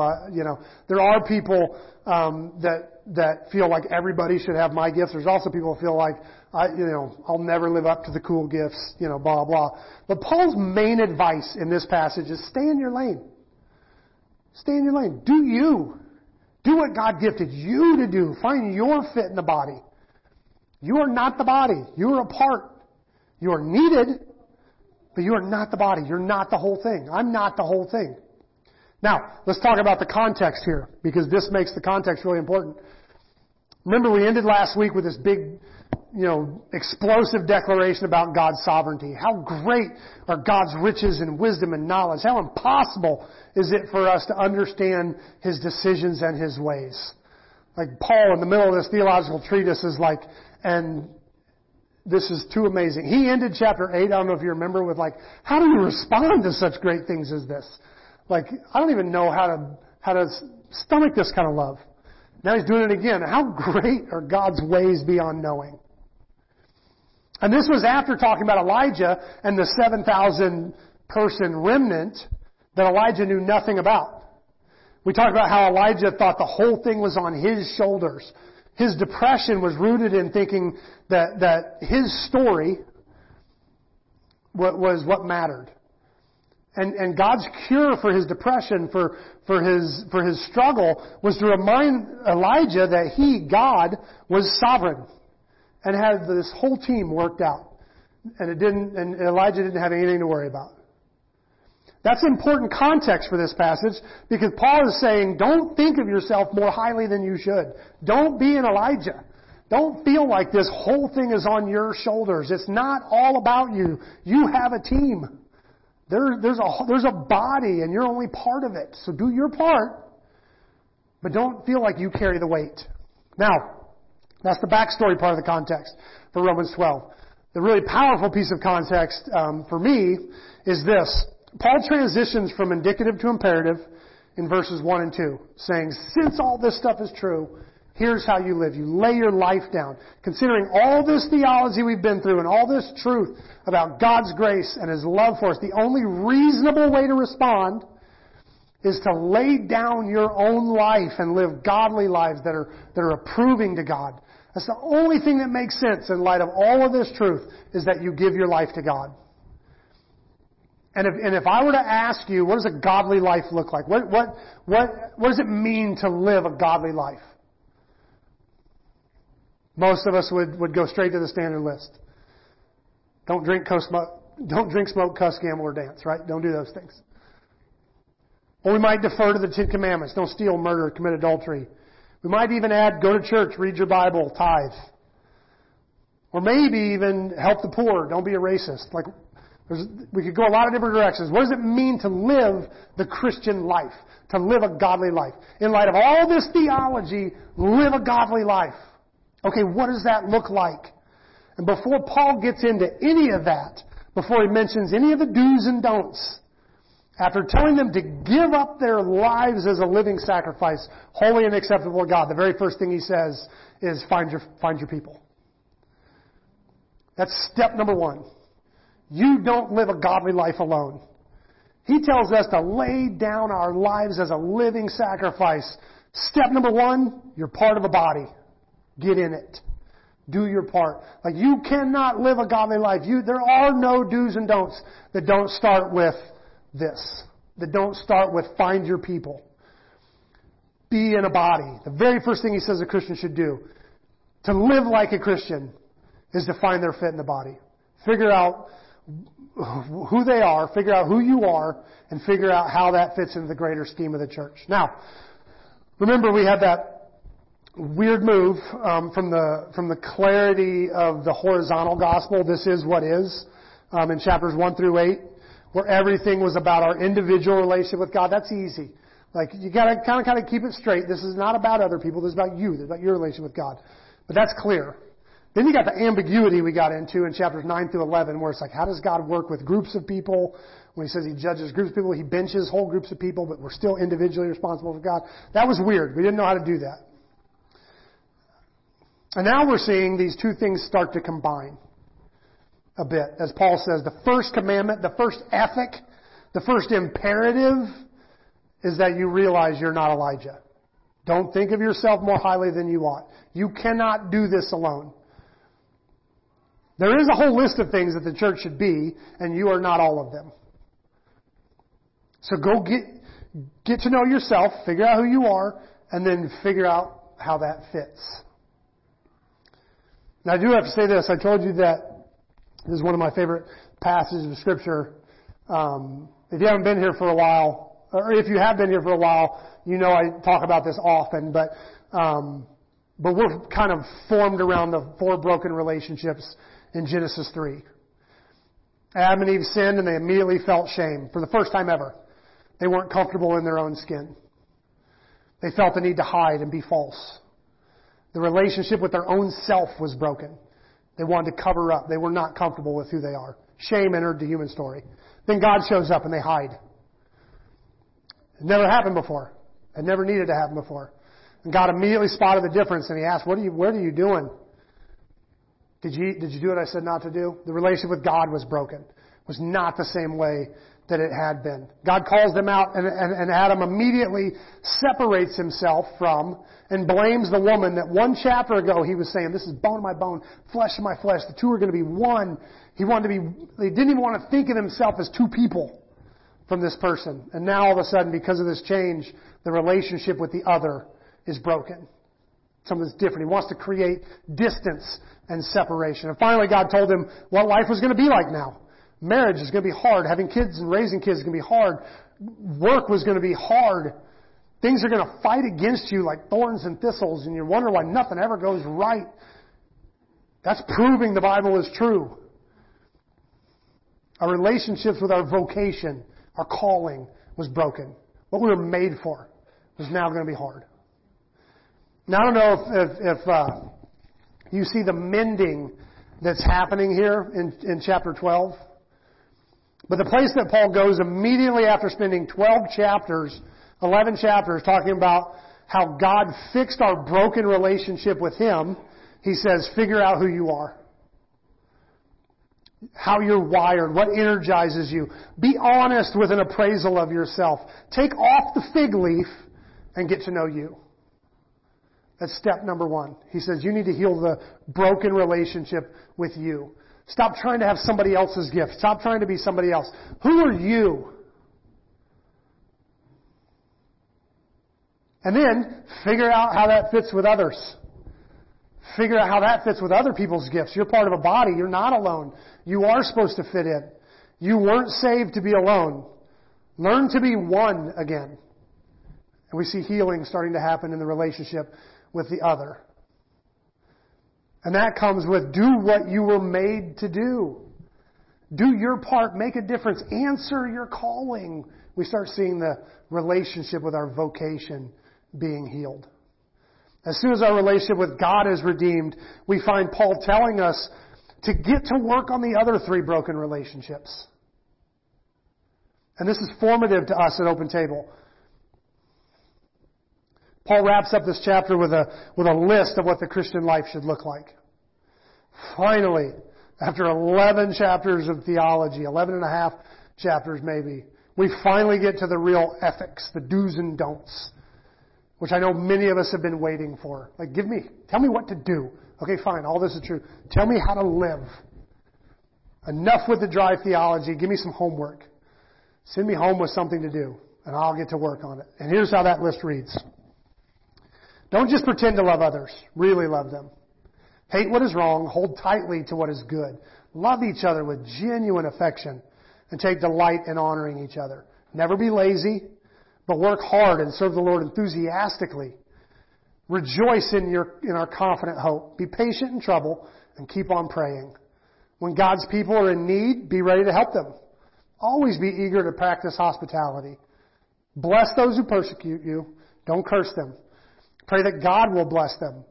there are people that feel like everybody should have my gifts. There's also people who feel like, I'll never live up to the cool gifts, blah, blah. But Paul's main advice in this passage is stay in your lane. Stay in your lane. Do you. Do what God gifted you to do. Find your fit in the body. You are not the body. You are a part. You are needed, but you are not the body. You're not the whole thing. I'm not the whole thing. Now, let's talk about the context here, because this makes the context really important. Remember, we ended last week with this big, explosive declaration about God's sovereignty. How great are God's riches and wisdom and knowledge? How impossible is it for us to understand His decisions and His ways? Like, Paul, in the middle of this theological treatise, is like, and this is too amazing. He ended chapter 8, I don't know if you remember, with like, how do you respond to such great things as this? Like, I don't even know how to stomach this kind of love. Now he's doing it again. How great are God's ways beyond knowing? And this was after talking about Elijah and the 7,000-person remnant that Elijah knew nothing about. We talked about how Elijah thought the whole thing was on his shoulders. His depression was rooted in thinking that his story was what mattered. And God's cure for his depression, for his struggle, was to remind Elijah that he, God, was sovereign. And had this whole team worked out. And Elijah didn't have anything to worry about. That's important context for this passage, because Paul is saying, don't think of yourself more highly than you should. Don't be an Elijah. Don't feel like this whole thing is on your shoulders. It's not all about you. You have a team. There's a body, and you're only part of it. So do your part, but don't feel like you carry the weight. Now, that's the backstory part of the context for Romans 12. The really powerful piece of context for me is this. Paul transitions from indicative to imperative in verses 1 and 2, saying, since all this stuff is true, here's how you live. You lay your life down. Considering all this theology we've been through and all this truth about God's grace and His love for us, the only reasonable way to respond is to lay down your own life and live godly lives that are approving to God. That's the only thing that makes sense in light of all of this truth, is that you give your life to God. And if I were to ask you, what does a godly life look like? What does it mean to live a godly life? Most of us would go straight to the standard list. Don't drink, smoke, cuss, gamble, or dance, right? Don't do those things. Or we might defer to the 10 commandments. Don't steal, murder, commit adultery. We might even add, go to church, read your Bible, tithe. Or maybe even help the poor. Don't be a racist. Like, we could go a lot of different directions. What does it mean to live the Christian life? To live a godly life? In light of all this theology, live a godly life. Okay, what does that look like? And before Paul gets into any of that, before he mentions any of the do's and don'ts, after telling them to give up their lives as a living sacrifice, holy and acceptable to God, the very first thing he says is find your people. That's step number one. You don't live a godly life alone. He tells us to lay down our lives as a living sacrifice. Step number one, you're part of a body. Get in it. Do your part. Like, you cannot live a godly life. There are no do's and don'ts that don't start with this. That don't start with find your people. Be in a body. The very first thing he says a Christian should do to live like a Christian is to find their fit in the body. Figure out who they are, figure out who you are, and figure out how that fits into the greater scheme of the church. Now, remember we had that weird move from the clarity of the horizontal gospel, this is what is, in chapters 1 through 8, where everything was about our individual relationship with God. That's easy. Like, you got to kind of keep it straight. This is not about other people. This is about you. This is about your relationship with God. But that's clear. Then you got the ambiguity we got into in chapters 9 through 11, where it's like, how does God work with groups of people? When he says he judges groups of people, he benches whole groups of people, but we're still individually responsible for God. That was weird. We didn't know how to do that. And now we're seeing these two things start to combine a bit. As Paul says, the first commandment, the first ethic, the first imperative is that you realize you're not Elijah. Don't think of yourself more highly than you ought. You cannot do this alone. There is a whole list of things that the church should be, and you are not all of them. So go get to know yourself, figure out who you are, and then figure out how that fits. Now, I do have to say this. I told you that this is one of my favorite passages of Scripture. If you haven't been here for a while, or if you have been here for a while, you know I talk about this often, but we're kind of formed around the four broken relationships in Genesis 3. Adam and Eve sinned and they immediately felt shame for the first time ever. They weren't comfortable in their own skin. They felt the need to hide and be false. The relationship with their own self was broken. They wanted to cover up. They were not comfortable with who they are. Shame entered the human story. Then God shows up and they hide. It never happened before. It never needed to happen before. And God immediately spotted the difference, and he asked, what are you doing? Did you do what I said not to do? The relationship with God was broken. It was not the same way that it had been. God calls them out, and Adam immediately separates himself from and blames the woman that one chapter ago he was saying, this is bone of my bone, flesh of my flesh. The two are going to be one. He didn't even want to think of himself as two people from this person. And now all of a sudden, because of this change, the relationship with the other is broken. Something's different. He wants to create distance and separation. And finally, God told him what life was going to be like now. Marriage is going to be hard. Having kids and raising kids is going to be hard. Work was going to be hard. Things are going to fight against you like thorns and thistles, and you wonder why nothing ever goes right. That's proving the Bible is true. Our relationships with our vocation, our calling, was broken. What we were made for was now going to be hard. Now, I don't know if you see the mending that's happening here in chapter 12. But the place that Paul goes immediately after spending 11 chapters, talking about how God fixed our broken relationship with him, he says, figure out who you are. How you're wired, what energizes you. Be honest with an appraisal of yourself. Take off the fig leaf and get to know you. That's step number one. He says you need to heal the broken relationship with you. Stop trying to have somebody else's gift. Stop trying to be somebody else. Who are you? And then figure out how that fits with others. Figure out how that fits with other people's gifts. You're part of a body. You're not alone. You are supposed to fit in. You weren't saved to be alone. Learn to be one again. And we see healing starting to happen in the relationship with the other. And that comes with do what you were made to do. Do your part. Make a difference. Answer your calling. We start seeing the relationship with our vocation being healed. As soon as our relationship with God is redeemed, we find Paul telling us to get to work on the other three broken relationships. And this is formative to us at Open Table. Paul wraps up this chapter with a list of what the Christian life should look like. Finally, after 11 chapters of theology, 11 and a half chapters maybe, we finally get to the real ethics, the do's and don'ts, which I know many of us have been waiting for. Like, tell me what to do. Okay, fine, all this is true. Tell me how to live. Enough with the dry theology. Give me some homework. Send me home with something to do, and I'll get to work on it. And here's how that list reads. Don't just pretend to love others. Really love them. Hate what is wrong. Hold tightly to what is good. Love each other with genuine affection, and take delight in honoring each other. Never be lazy, but work hard and serve the Lord enthusiastically. Rejoice in our confident hope. Be patient in trouble, and keep on praying. When God's people are in need, be ready to help them. Always be eager to practice hospitality. Bless those who persecute you. Don't curse them. Pray that God will bless them.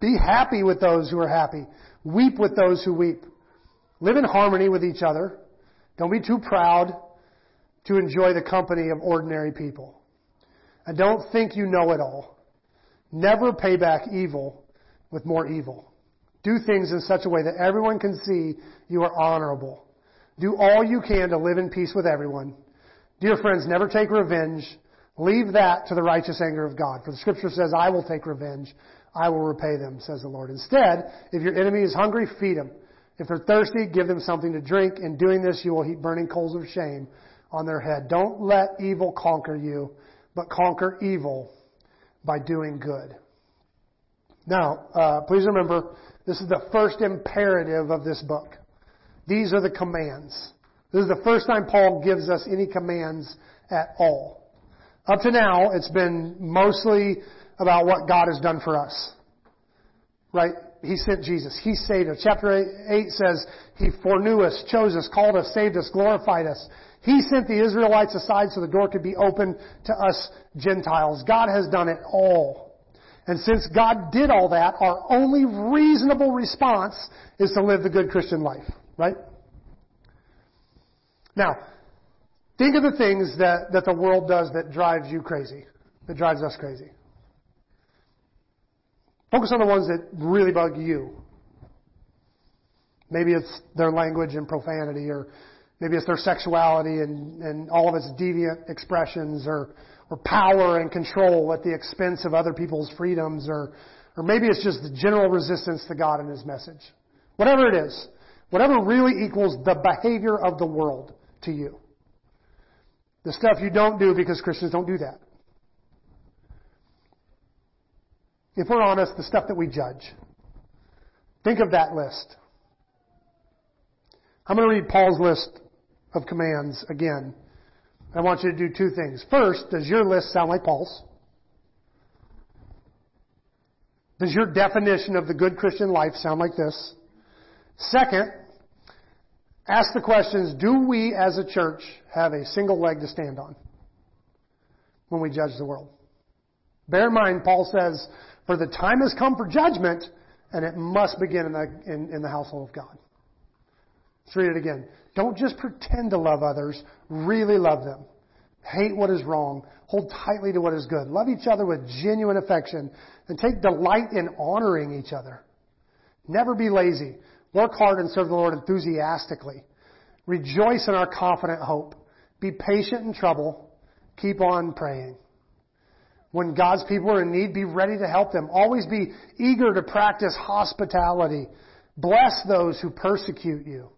Be happy with those who are happy. Weep with those who weep. Live in harmony with each other. Don't be too proud to enjoy the company of ordinary people. And don't think you know it all. Never pay back evil with more evil. Do things in such a way that everyone can see you are honorable. Do all you can to live in peace with everyone. Dear friends, never take revenge. Leave that to the righteous anger of God. For the Scripture says, I will take revenge. I will repay them, says the Lord. Instead, if your enemy is hungry, feed him. If they're thirsty, give them something to drink. In doing this, you will heap burning coals of shame on their head. Don't let evil conquer you, but conquer evil by doing good. Now, please remember, this is the first imperative of this book. These are the commands. This is the first time Paul gives us any commands at all. Up to now, it's been mostly about what God has done for us. Right? He sent Jesus. He saved us. Chapter 8 says, He foreknew us, chose us, called us, saved us, glorified us. He sent the Israelites aside so the door could be opened to us Gentiles. God has done it all. And since God did all that, our only reasonable response is to live the good Christian life. Right? Now, think of the things that the world does that drives you crazy, that drives us crazy. Focus on the ones that really bug you. Maybe it's their language and profanity, or maybe it's their sexuality and all of its deviant expressions, or power and control at the expense of other people's freedoms, or maybe it's just the general resistance to God and His message. Whatever it is, whatever really equals the behavior of the world to you. The stuff you don't do because Christians don't do that. If we're honest, the stuff that we judge. Think of that list. I'm going to read Paul's list of commands again. I want you to do two things. First, does your list sound like Paul's? Does your definition of the good Christian life sound like this? Second, ask the questions, do we as a church have a single leg to stand on when we judge the world? Bear in mind, Paul says, for the time has come for judgment, and it must begin in the household of God. Let's read it again. Don't just pretend to love others, really love them. Hate what is wrong. Hold tightly to what is good. Love each other with genuine affection, and take delight in honoring each other. Never be lazy. Work hard and serve the Lord enthusiastically. Rejoice in our confident hope. Be patient in trouble. Keep on praying. When God's people are in need, be ready to help them. Always be eager to practice hospitality. Bless those who persecute you.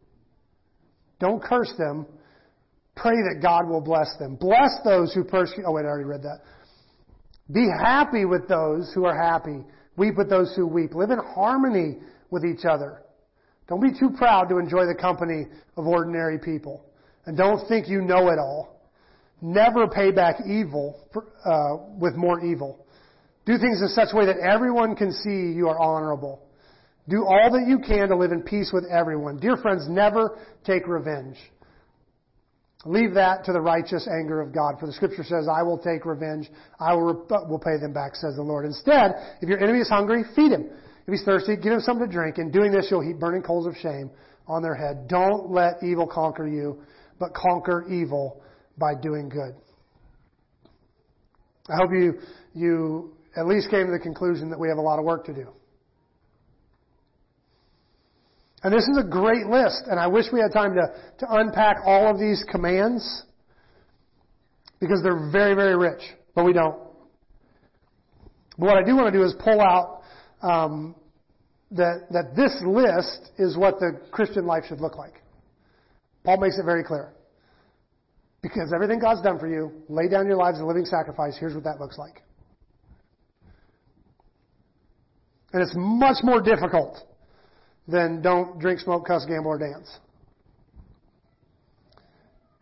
Don't curse them. Pray that God will bless them. Bless those who persecute... Oh, wait, I already read that. Be happy with those who are happy. Weep with those who weep. Live in harmony with each other. Don't be too proud to enjoy the company of ordinary people. And don't think you know it all. Never pay back evil with more evil. Do things in such a way that everyone can see you are honorable. Do all that you can to live in peace with everyone. Dear friends, never take revenge. Leave that to the righteous anger of God. For the Scripture says, I will take revenge. I will pay them back, says the Lord. Instead, if your enemy is hungry, feed him. If he's thirsty, give him something to drink. In doing this, you'll heap burning coals of shame on their head. Don't let evil conquer you, but conquer evil by doing good. I hope you at least came to the conclusion that we have a lot of work to do. And this is a great list, and I wish we had time to unpack all of these commands because they're very, very rich, but we don't. But what I do want to do is pull out that this list is what the Christian life should look like. Paul makes it very clear. Because everything God's done for you, lay down your lives as a living sacrifice, here's what that looks like. And it's much more difficult than don't drink, smoke, cuss, gamble, or dance.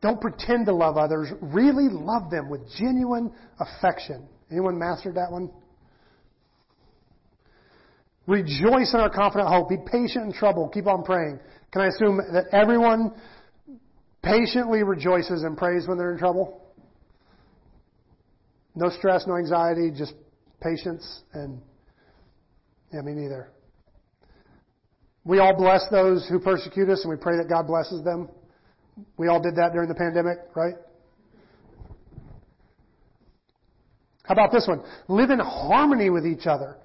Don't pretend to love others. Really love them with genuine affection. Anyone mastered that one? Rejoice in our confident hope. Be patient in trouble. Keep on praying. Can I assume that everyone patiently rejoices and prays when they're in trouble? No stress, no anxiety, just patience and... Yeah, me neither. We all bless those who persecute us, and we pray that God blesses them. We all did that during the pandemic, right? How about this one? Live in harmony with each other.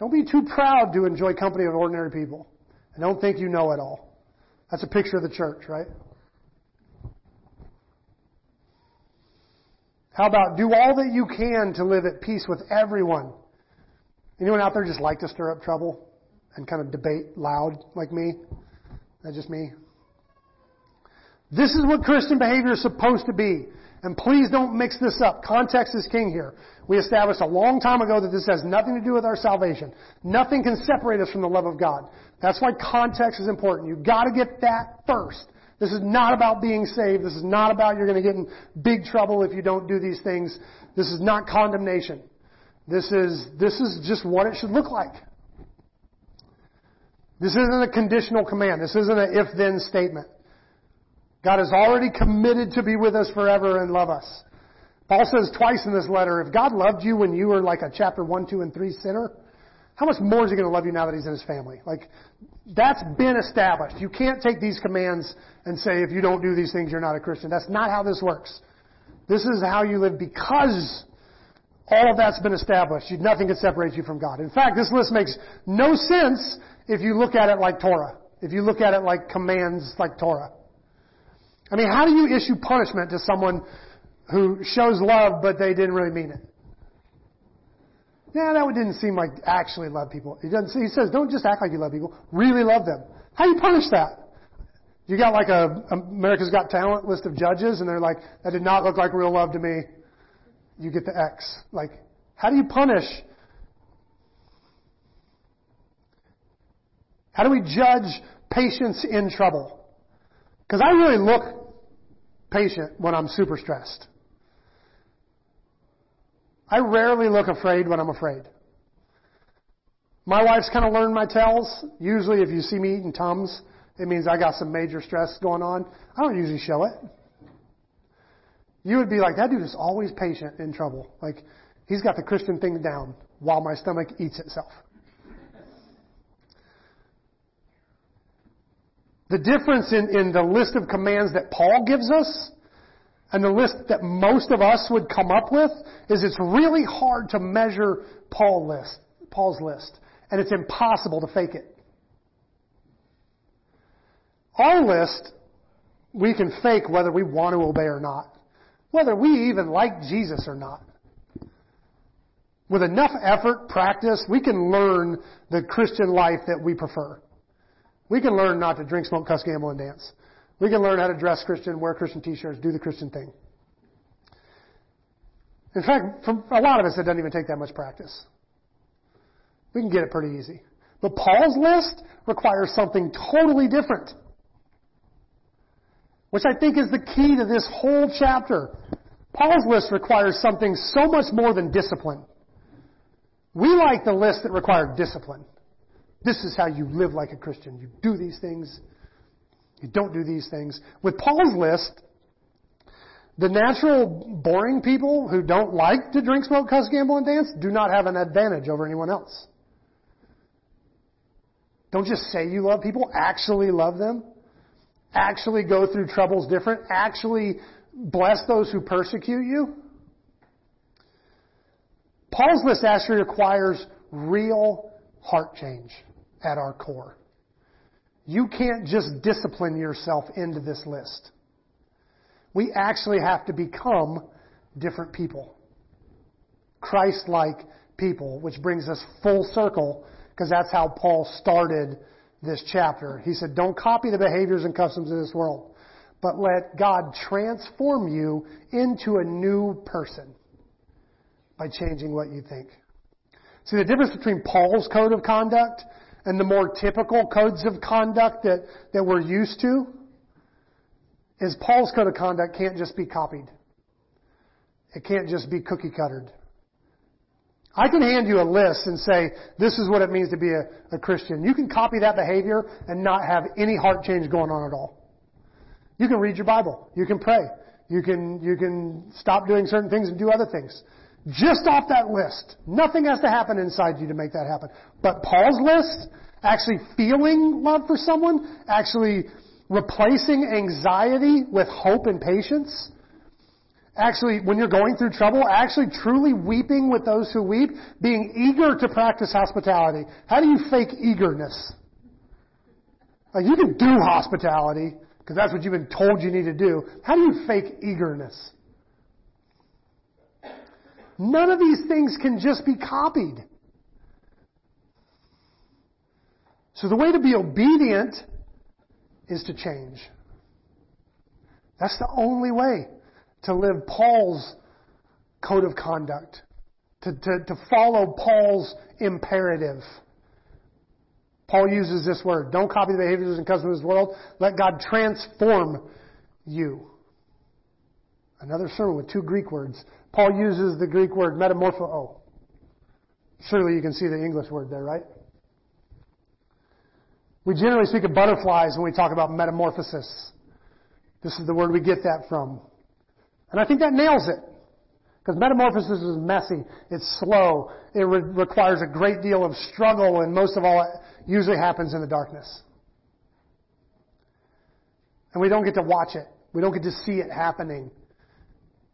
Don't be too proud to enjoy company of ordinary people. And don't think you know it all. That's a picture of the church, right? How about do all that you can to live at peace with everyone? Anyone out there just like to stir up trouble and kind of debate loud like me? That's just me. This is what Christian behavior is supposed to be. And please don't mix this up. Context is king here. We established a long time ago that this has nothing to do with our salvation. Nothing can separate us from the love of God. That's why context is important. You've got to get that first. This is not about being saved. This is not about you're going to get in big trouble if you don't do these things. This is not condemnation. This is just what it should look like. This isn't a conditional command. This isn't an if-then statement. God has already committed to be with us forever and love us. Paul says twice in this letter, if God loved you when you were like a chapter 1, 2, and 3 sinner, how much more is he going to love you now that he's in his family? Like, that's been established. You can't take these commands and say, if you don't do these things, you're not a Christian. That's not how this works. This is how you live because all of that's been established. Nothing can separate you from God. In fact, this list makes no sense if you look at it like Torah. If you look at it like commands like Torah. I mean, how do you issue punishment to someone who shows love but they didn't really mean it? Nah, that didn't seem like actually love people. He says, don't just act like you love people. Really love them. How do you punish that? You got like a America's Got Talent list of judges and they're like, that did not look like real love to me. You get the X. Like, how do you punish? How do we judge patience in trouble? Because I really look patient when I'm super stressed. I rarely look afraid when I'm afraid. My wife's kind of learned my tells. Usually if you see me eating Tums, it means I got some major stress going on. I don't usually show it. You would be like, that dude is always patient in trouble. Like, he's got the Christian thing down while my stomach eats itself. The difference in the list of commands that Paul gives us and the list that most of us would come up with is it's really hard to measure Paul's list. And it's impossible to fake it. Our list, we can fake whether we want to obey or not. Whether we even like Jesus or not. With enough effort, practice, we can learn the Christian life that we prefer. We can learn not to drink, smoke, cuss, gamble, and dance. We can learn how to dress Christian, wear Christian t-shirts, do the Christian thing. In fact, for a lot of us, it doesn't even take that much practice. We can get it pretty easy. But Paul's list requires something totally different. Which I think is the key to this whole chapter. Paul's list requires something so much more than discipline. We like the list that required discipline. This is how you live like a Christian. You do these things. You don't do these things. With Paul's list, the natural boring people who don't like to drink, smoke, cuss, gamble, and dance do not have an advantage over anyone else. Don't just say you love people. Actually love them. Actually go through troubles different. Actually bless those who persecute you. Paul's list actually requires real heart change at our core. You can't just discipline yourself into this list. We actually have to become different people. Christ-like people, which brings us full circle, because that's how Paul started this chapter. He said, don't copy the behaviors and customs of this world, but let God transform you into a new person by changing what you think. See, the difference between Paul's code of conduct and the more typical codes of conduct that we're used to is Paul's code of conduct can't just be copied. It can't just be cookie-cuttered. I can hand you a list and say, this is what it means to be a Christian. You can copy that behavior and not have any heart change going on at all. You can read your Bible. You can pray. You can stop doing certain things and do other things. Just off that list. Nothing has to happen inside you to make that happen. But Paul's list, actually feeling love for someone, actually replacing anxiety with hope and patience, actually, when you're going through trouble, actually truly weeping with those who weep, being eager to practice hospitality. How do you fake eagerness? Like, you can do hospitality, because that's what you've been told you need to do. How do you fake eagerness? None of these things can just be copied. So the way to be obedient is to change. That's the only way to live Paul's code of conduct, to follow Paul's imperative. Paul uses this word, don't copy the behaviors and customs of this world. Let God transform you. Another sermon with two Greek words. Paul uses the Greek word metamorpho. Surely you can see the English word there, right? We generally speak of butterflies when we talk about metamorphosis. This is the word we get that from. And I think that nails it. Because metamorphosis is messy. It's slow. It requires a great deal of struggle. And most of all, it usually happens in the darkness. And we don't get to watch it. We don't get to see it happening.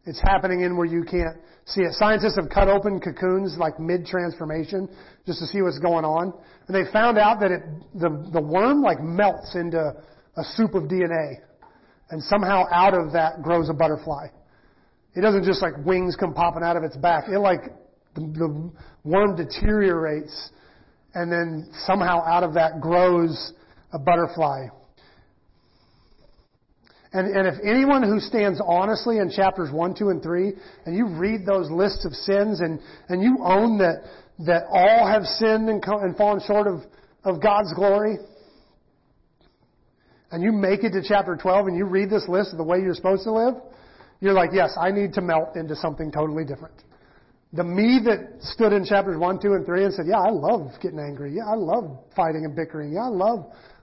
It's happening in where you can't see it. Scientists have cut open cocoons like mid-transformation just to see what's going on. And they found out that the worm like melts into a soup of DNA. And somehow out of that grows a butterfly. It doesn't just like wings come popping out of its back. It like the worm deteriorates and then somehow out of that grows a butterfly. And if anyone who stands honestly in chapters 1, 2, and 3, and you read those lists of sins and you own that all have sinned and fallen short of God's glory, and you make it to chapter 12 and you read this list of the way you're supposed to live, you're like, yes, I need to melt into something totally different. The me that stood in chapters 1, 2, and 3 and said, yeah, I love getting angry. Yeah, I love fighting and bickering. Yeah,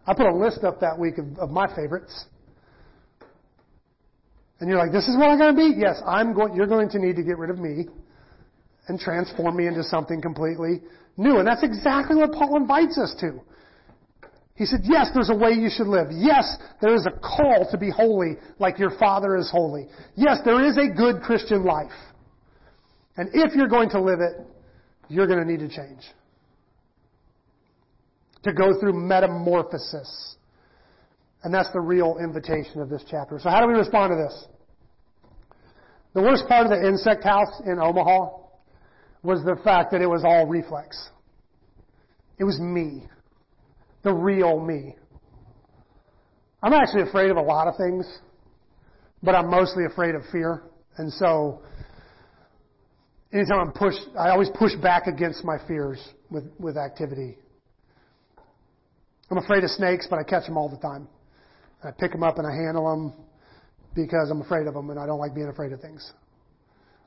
I put a list up that week of my favorites. And you're like, this is what I'm going to be? Yes, you're going to need to get rid of me and transform me into something completely new. And that's exactly what Paul invites us to. He said, yes, there's a way you should live. Yes, there is a call to be holy like your Father is holy. Yes, there is a good Christian life. And if you're going to live it, you're going to need to change. To go through metamorphosis. And that's the real invitation of this chapter. So how do we respond to this? The worst part of the insect house in Omaha was the fact that it was all reflex. It was me. The real me. I'm actually afraid of a lot of things, but I'm mostly afraid of fear. And so anytime I always push back against my fears with activity. I'm afraid of snakes, but I catch them all the time. I pick them up and I handle them because I'm afraid of them and I don't like being afraid of things.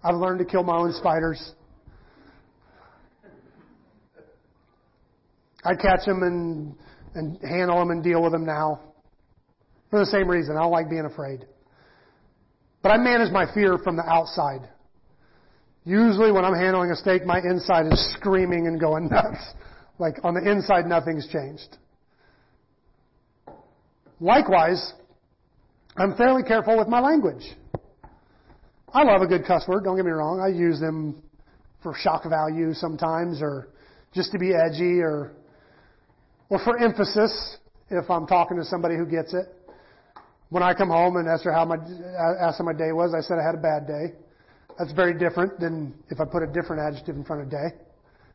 I've learned to kill my own spiders. I catch them and handle them and deal with them now. For the same reason, I don't like being afraid. But I manage my fear from the outside. Usually when I'm handling a snake, my inside is screaming and going nuts. Like on the inside, nothing's changed. Likewise, I'm fairly careful with my language. I love a good cuss word, don't get me wrong. I use them for shock value sometimes, or just to be edgy, or for emphasis if I'm talking to somebody who gets it. When I come home and asked her how my day was, I said I had a bad day. That's very different than if I put a different adjective in front of day.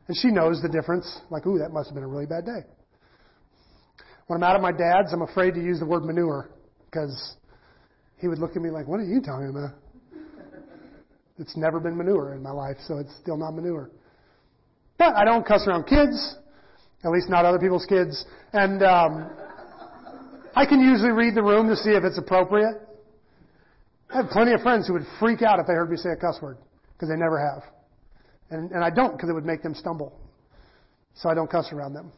And she knows the difference. Like, ooh, that must have been a really bad day. When I'm out at my dad's, I'm afraid to use the word manure because he would look at me like, what are you talking about? It's never been manure in my life, so it's still not manure. But I don't cuss around kids, at least not other people's kids. And I can usually read the room to see if it's appropriate. I have plenty of friends who would freak out if they heard me say a cuss word, because they never have. And I don't, because it would make them stumble. So I don't cuss around them.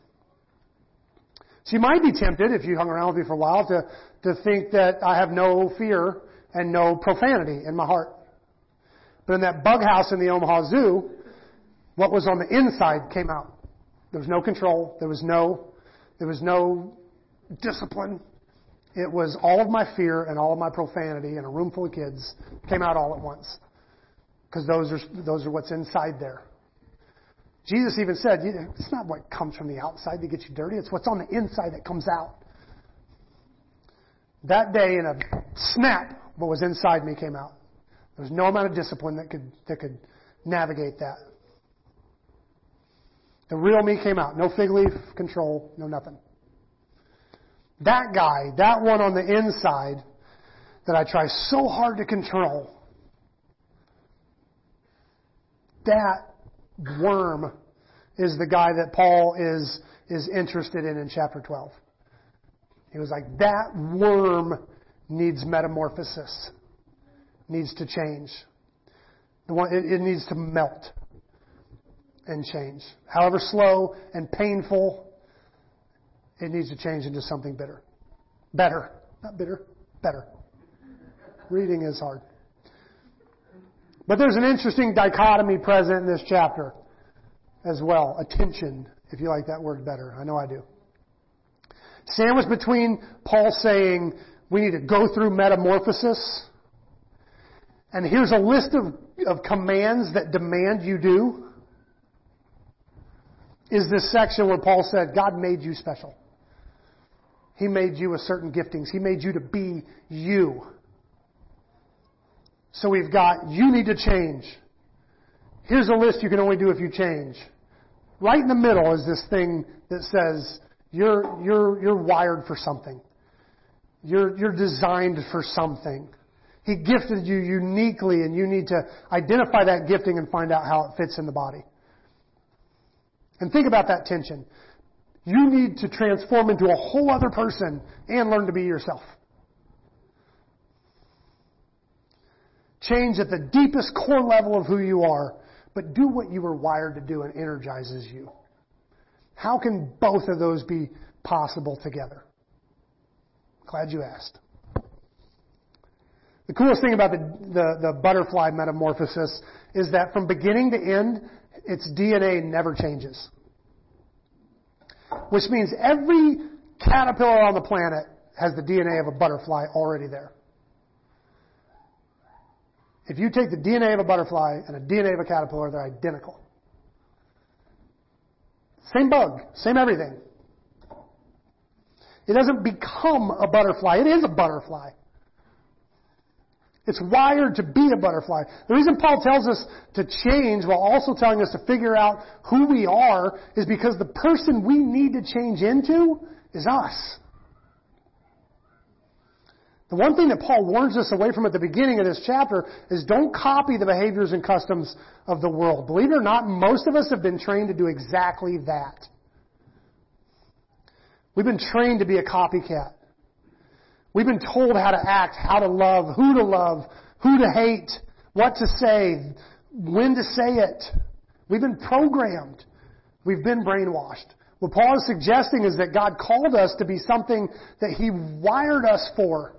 So you might be tempted, if you hung around with me for a while, to think that I have no fear and no profanity in my heart. But in that bug house in the Omaha Zoo, what was on the inside came out. There was no control. There was no discipline. It was all of my fear and all of my profanity in a room full of kids came out all at once. Because those are what's inside there. Jesus even said, it's not what comes from the outside that gets you dirty. It's what's on the inside that comes out. That day, in a snap, what was inside me came out. There was no amount of discipline that could navigate that. The real me came out. No fig leaf, control, no nothing. That guy, that one on the inside that I try so hard to control, that worm is the guy that Paul is interested in chapter 12. He was like, that worm needs metamorphosis, needs to change. The one, it needs to melt and change. However slow and painful, it needs to change into something bitter. Better. Not bitter. Better. Reading is hard. But there's an interesting dichotomy present in this chapter as well. A tension, if you like that word better. I know I do. Sandwiched between Paul saying we need to go through metamorphosis, and here's a list of commands that demand you do, is this section where Paul said, God made you special. He made you with certain giftings. He made you to be you. So we've got, you need to change. Here's a list you can only do if you change. Right in the middle is this thing that says, you're wired for something. You're designed for something. He gifted you uniquely, and you need to identify that gifting and find out how it fits in the body. And think about that tension. You need to transform into a whole other person and learn to be yourself. Change at the deepest core level of who you are, but do what you were wired to do and energizes you. How can both of those be possible together? Glad you asked. The coolest thing about the butterfly metamorphosis is that from beginning to end, its DNA never changes. Which means every caterpillar on the planet has the DNA of a butterfly already there. If you take the DNA of a butterfly and the DNA of a caterpillar, they're identical. Same bug, same everything. It doesn't become a butterfly. It is a butterfly. It's wired to be a butterfly. The reason Paul tells us to change while also telling us to figure out who we are is because the person we need to change into is us. The one thing that Paul warns us away from at the beginning of this chapter is don't copy the behaviors and customs of the world. Believe it or not, most of us have been trained to do exactly that. We've been trained to be a copycat. We've been told how to act, how to love, who to hate, what to say, when to say it. We've been programmed. We've been brainwashed. What Paul is suggesting is that God called us to be something that He wired us for.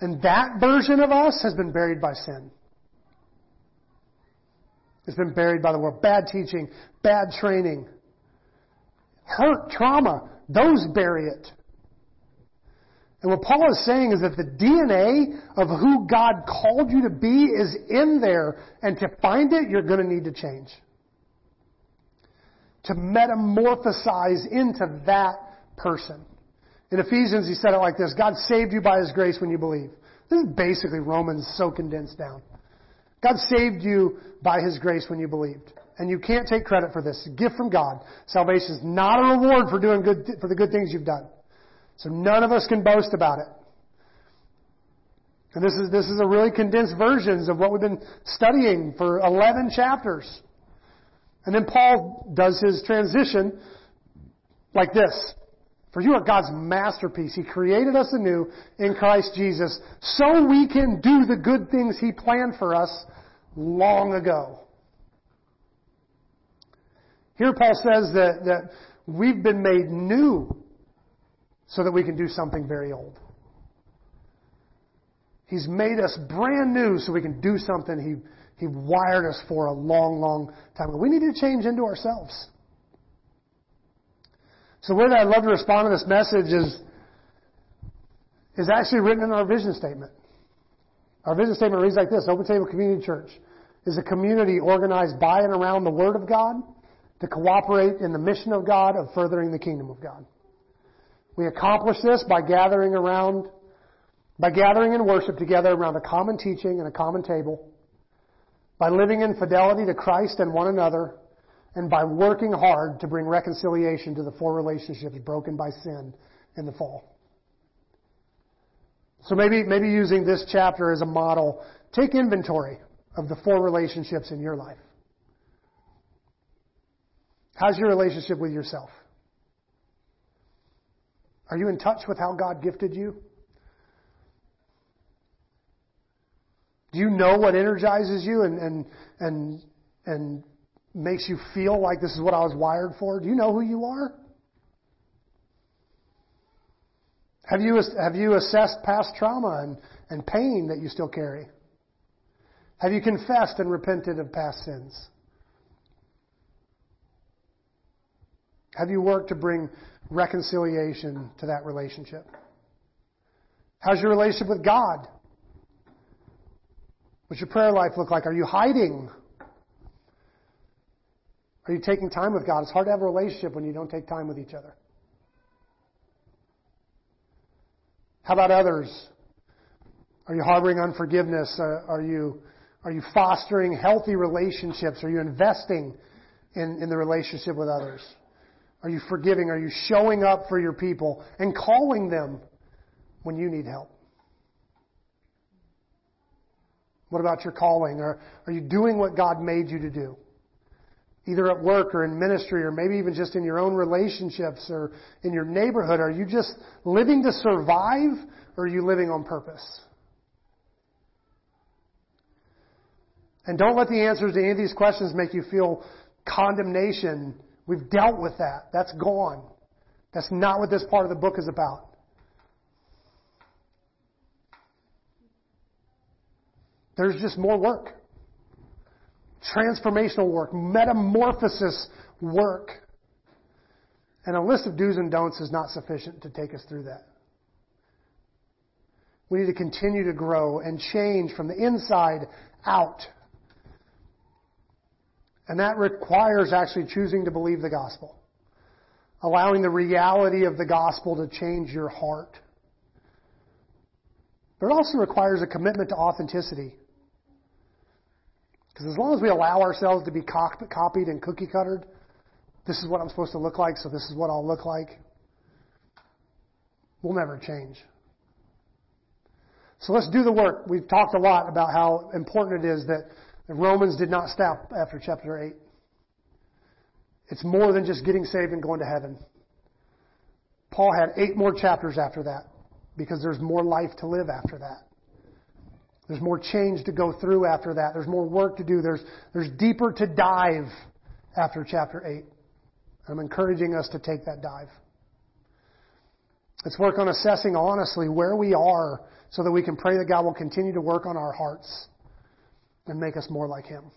And that version of us has been buried by sin. It's been buried by the world. Bad teaching, bad training, hurt, trauma, those bury it. And what Paul is saying is that the DNA of who God called you to be is in there. And to find it, you're going to need to change. To metamorphosize into that person. In Ephesians, he said it like this: God saved you by His grace when you believe. This is basically Romans so condensed down. God saved you by His grace when you believed. And you can't take credit for this. It's a gift from God. Salvation is not a reward for doing good, for the good things you've done. So none of us can boast about it. And this is a really condensed versions of what we've been studying for 11 chapters. And then Paul does his transition like this. For you are God's masterpiece. He created us anew in Christ Jesus so we can do the good things He planned for us long ago. Here Paul says that we've been made new so that we can do something very old. He's made us brand new so we can do something He wired us for a long, long time ago. We need to change into ourselves. So the way that I'd love to respond to this message is actually written in our vision statement. Our vision statement reads like this: Open Table Community Church is a community organized by and around the Word of God to cooperate in the mission of God of furthering the kingdom of God. We accomplish this by gathering in worship together around a common teaching and a common table, by living in fidelity to Christ and one another, and by working hard to bring reconciliation to the four relationships broken by sin in the fall. So maybe using this chapter as a model, take inventory of the four relationships in your life. How's your relationship with yourself? Are you in touch with how God gifted you? Do you know what energizes you and makes you feel like this is what I was wired for? Do you know who you are? Have you assessed past trauma and pain that you still carry? Have you confessed and repented of past sins? Have you worked to bring reconciliation to that relationship? How's your relationship with God? What's your prayer life look like? Are you hiding? Are you taking time with God? It's hard to have a relationship when you don't take time with each other. How about others? Are you harboring unforgiveness? Are you fostering healthy relationships? Are you investing in the relationship with others? Are you forgiving? Are you showing up for your people and calling them when you need help? What about your calling? Are you doing what God made you to do? Either at work or in ministry or maybe even just in your own relationships or in your neighborhood. Are you just living to survive or are you living on purpose? And don't let the answers to any of these questions make you feel condemnation. We've dealt with that. That's gone. That's not what this part of the book is about. There's just more work. Transformational work. Metamorphosis work. And a list of do's and don'ts is not sufficient to take us through that. We need to continue to grow and change from the inside out. And that requires actually choosing to believe the gospel. Allowing the reality of the gospel to change your heart. But it also requires a commitment to authenticity. Because as long as we allow ourselves to be copied and cookie-cuttered, this is what I'm supposed to look like, so this is what I'll look like, we'll never change. So let's do the work. We've talked a lot about how important it is that Romans did not stop after chapter 8. It's more than just getting saved and going to heaven. Paul had 8 more chapters after that, because there's more life to live after that. There's more change to go through after that. There's more work to do. There's deeper to dive after chapter 8. I'm encouraging us to take that dive. Let's work on assessing honestly where we are so that we can pray that God will continue to work on our hearts and make us more like Him.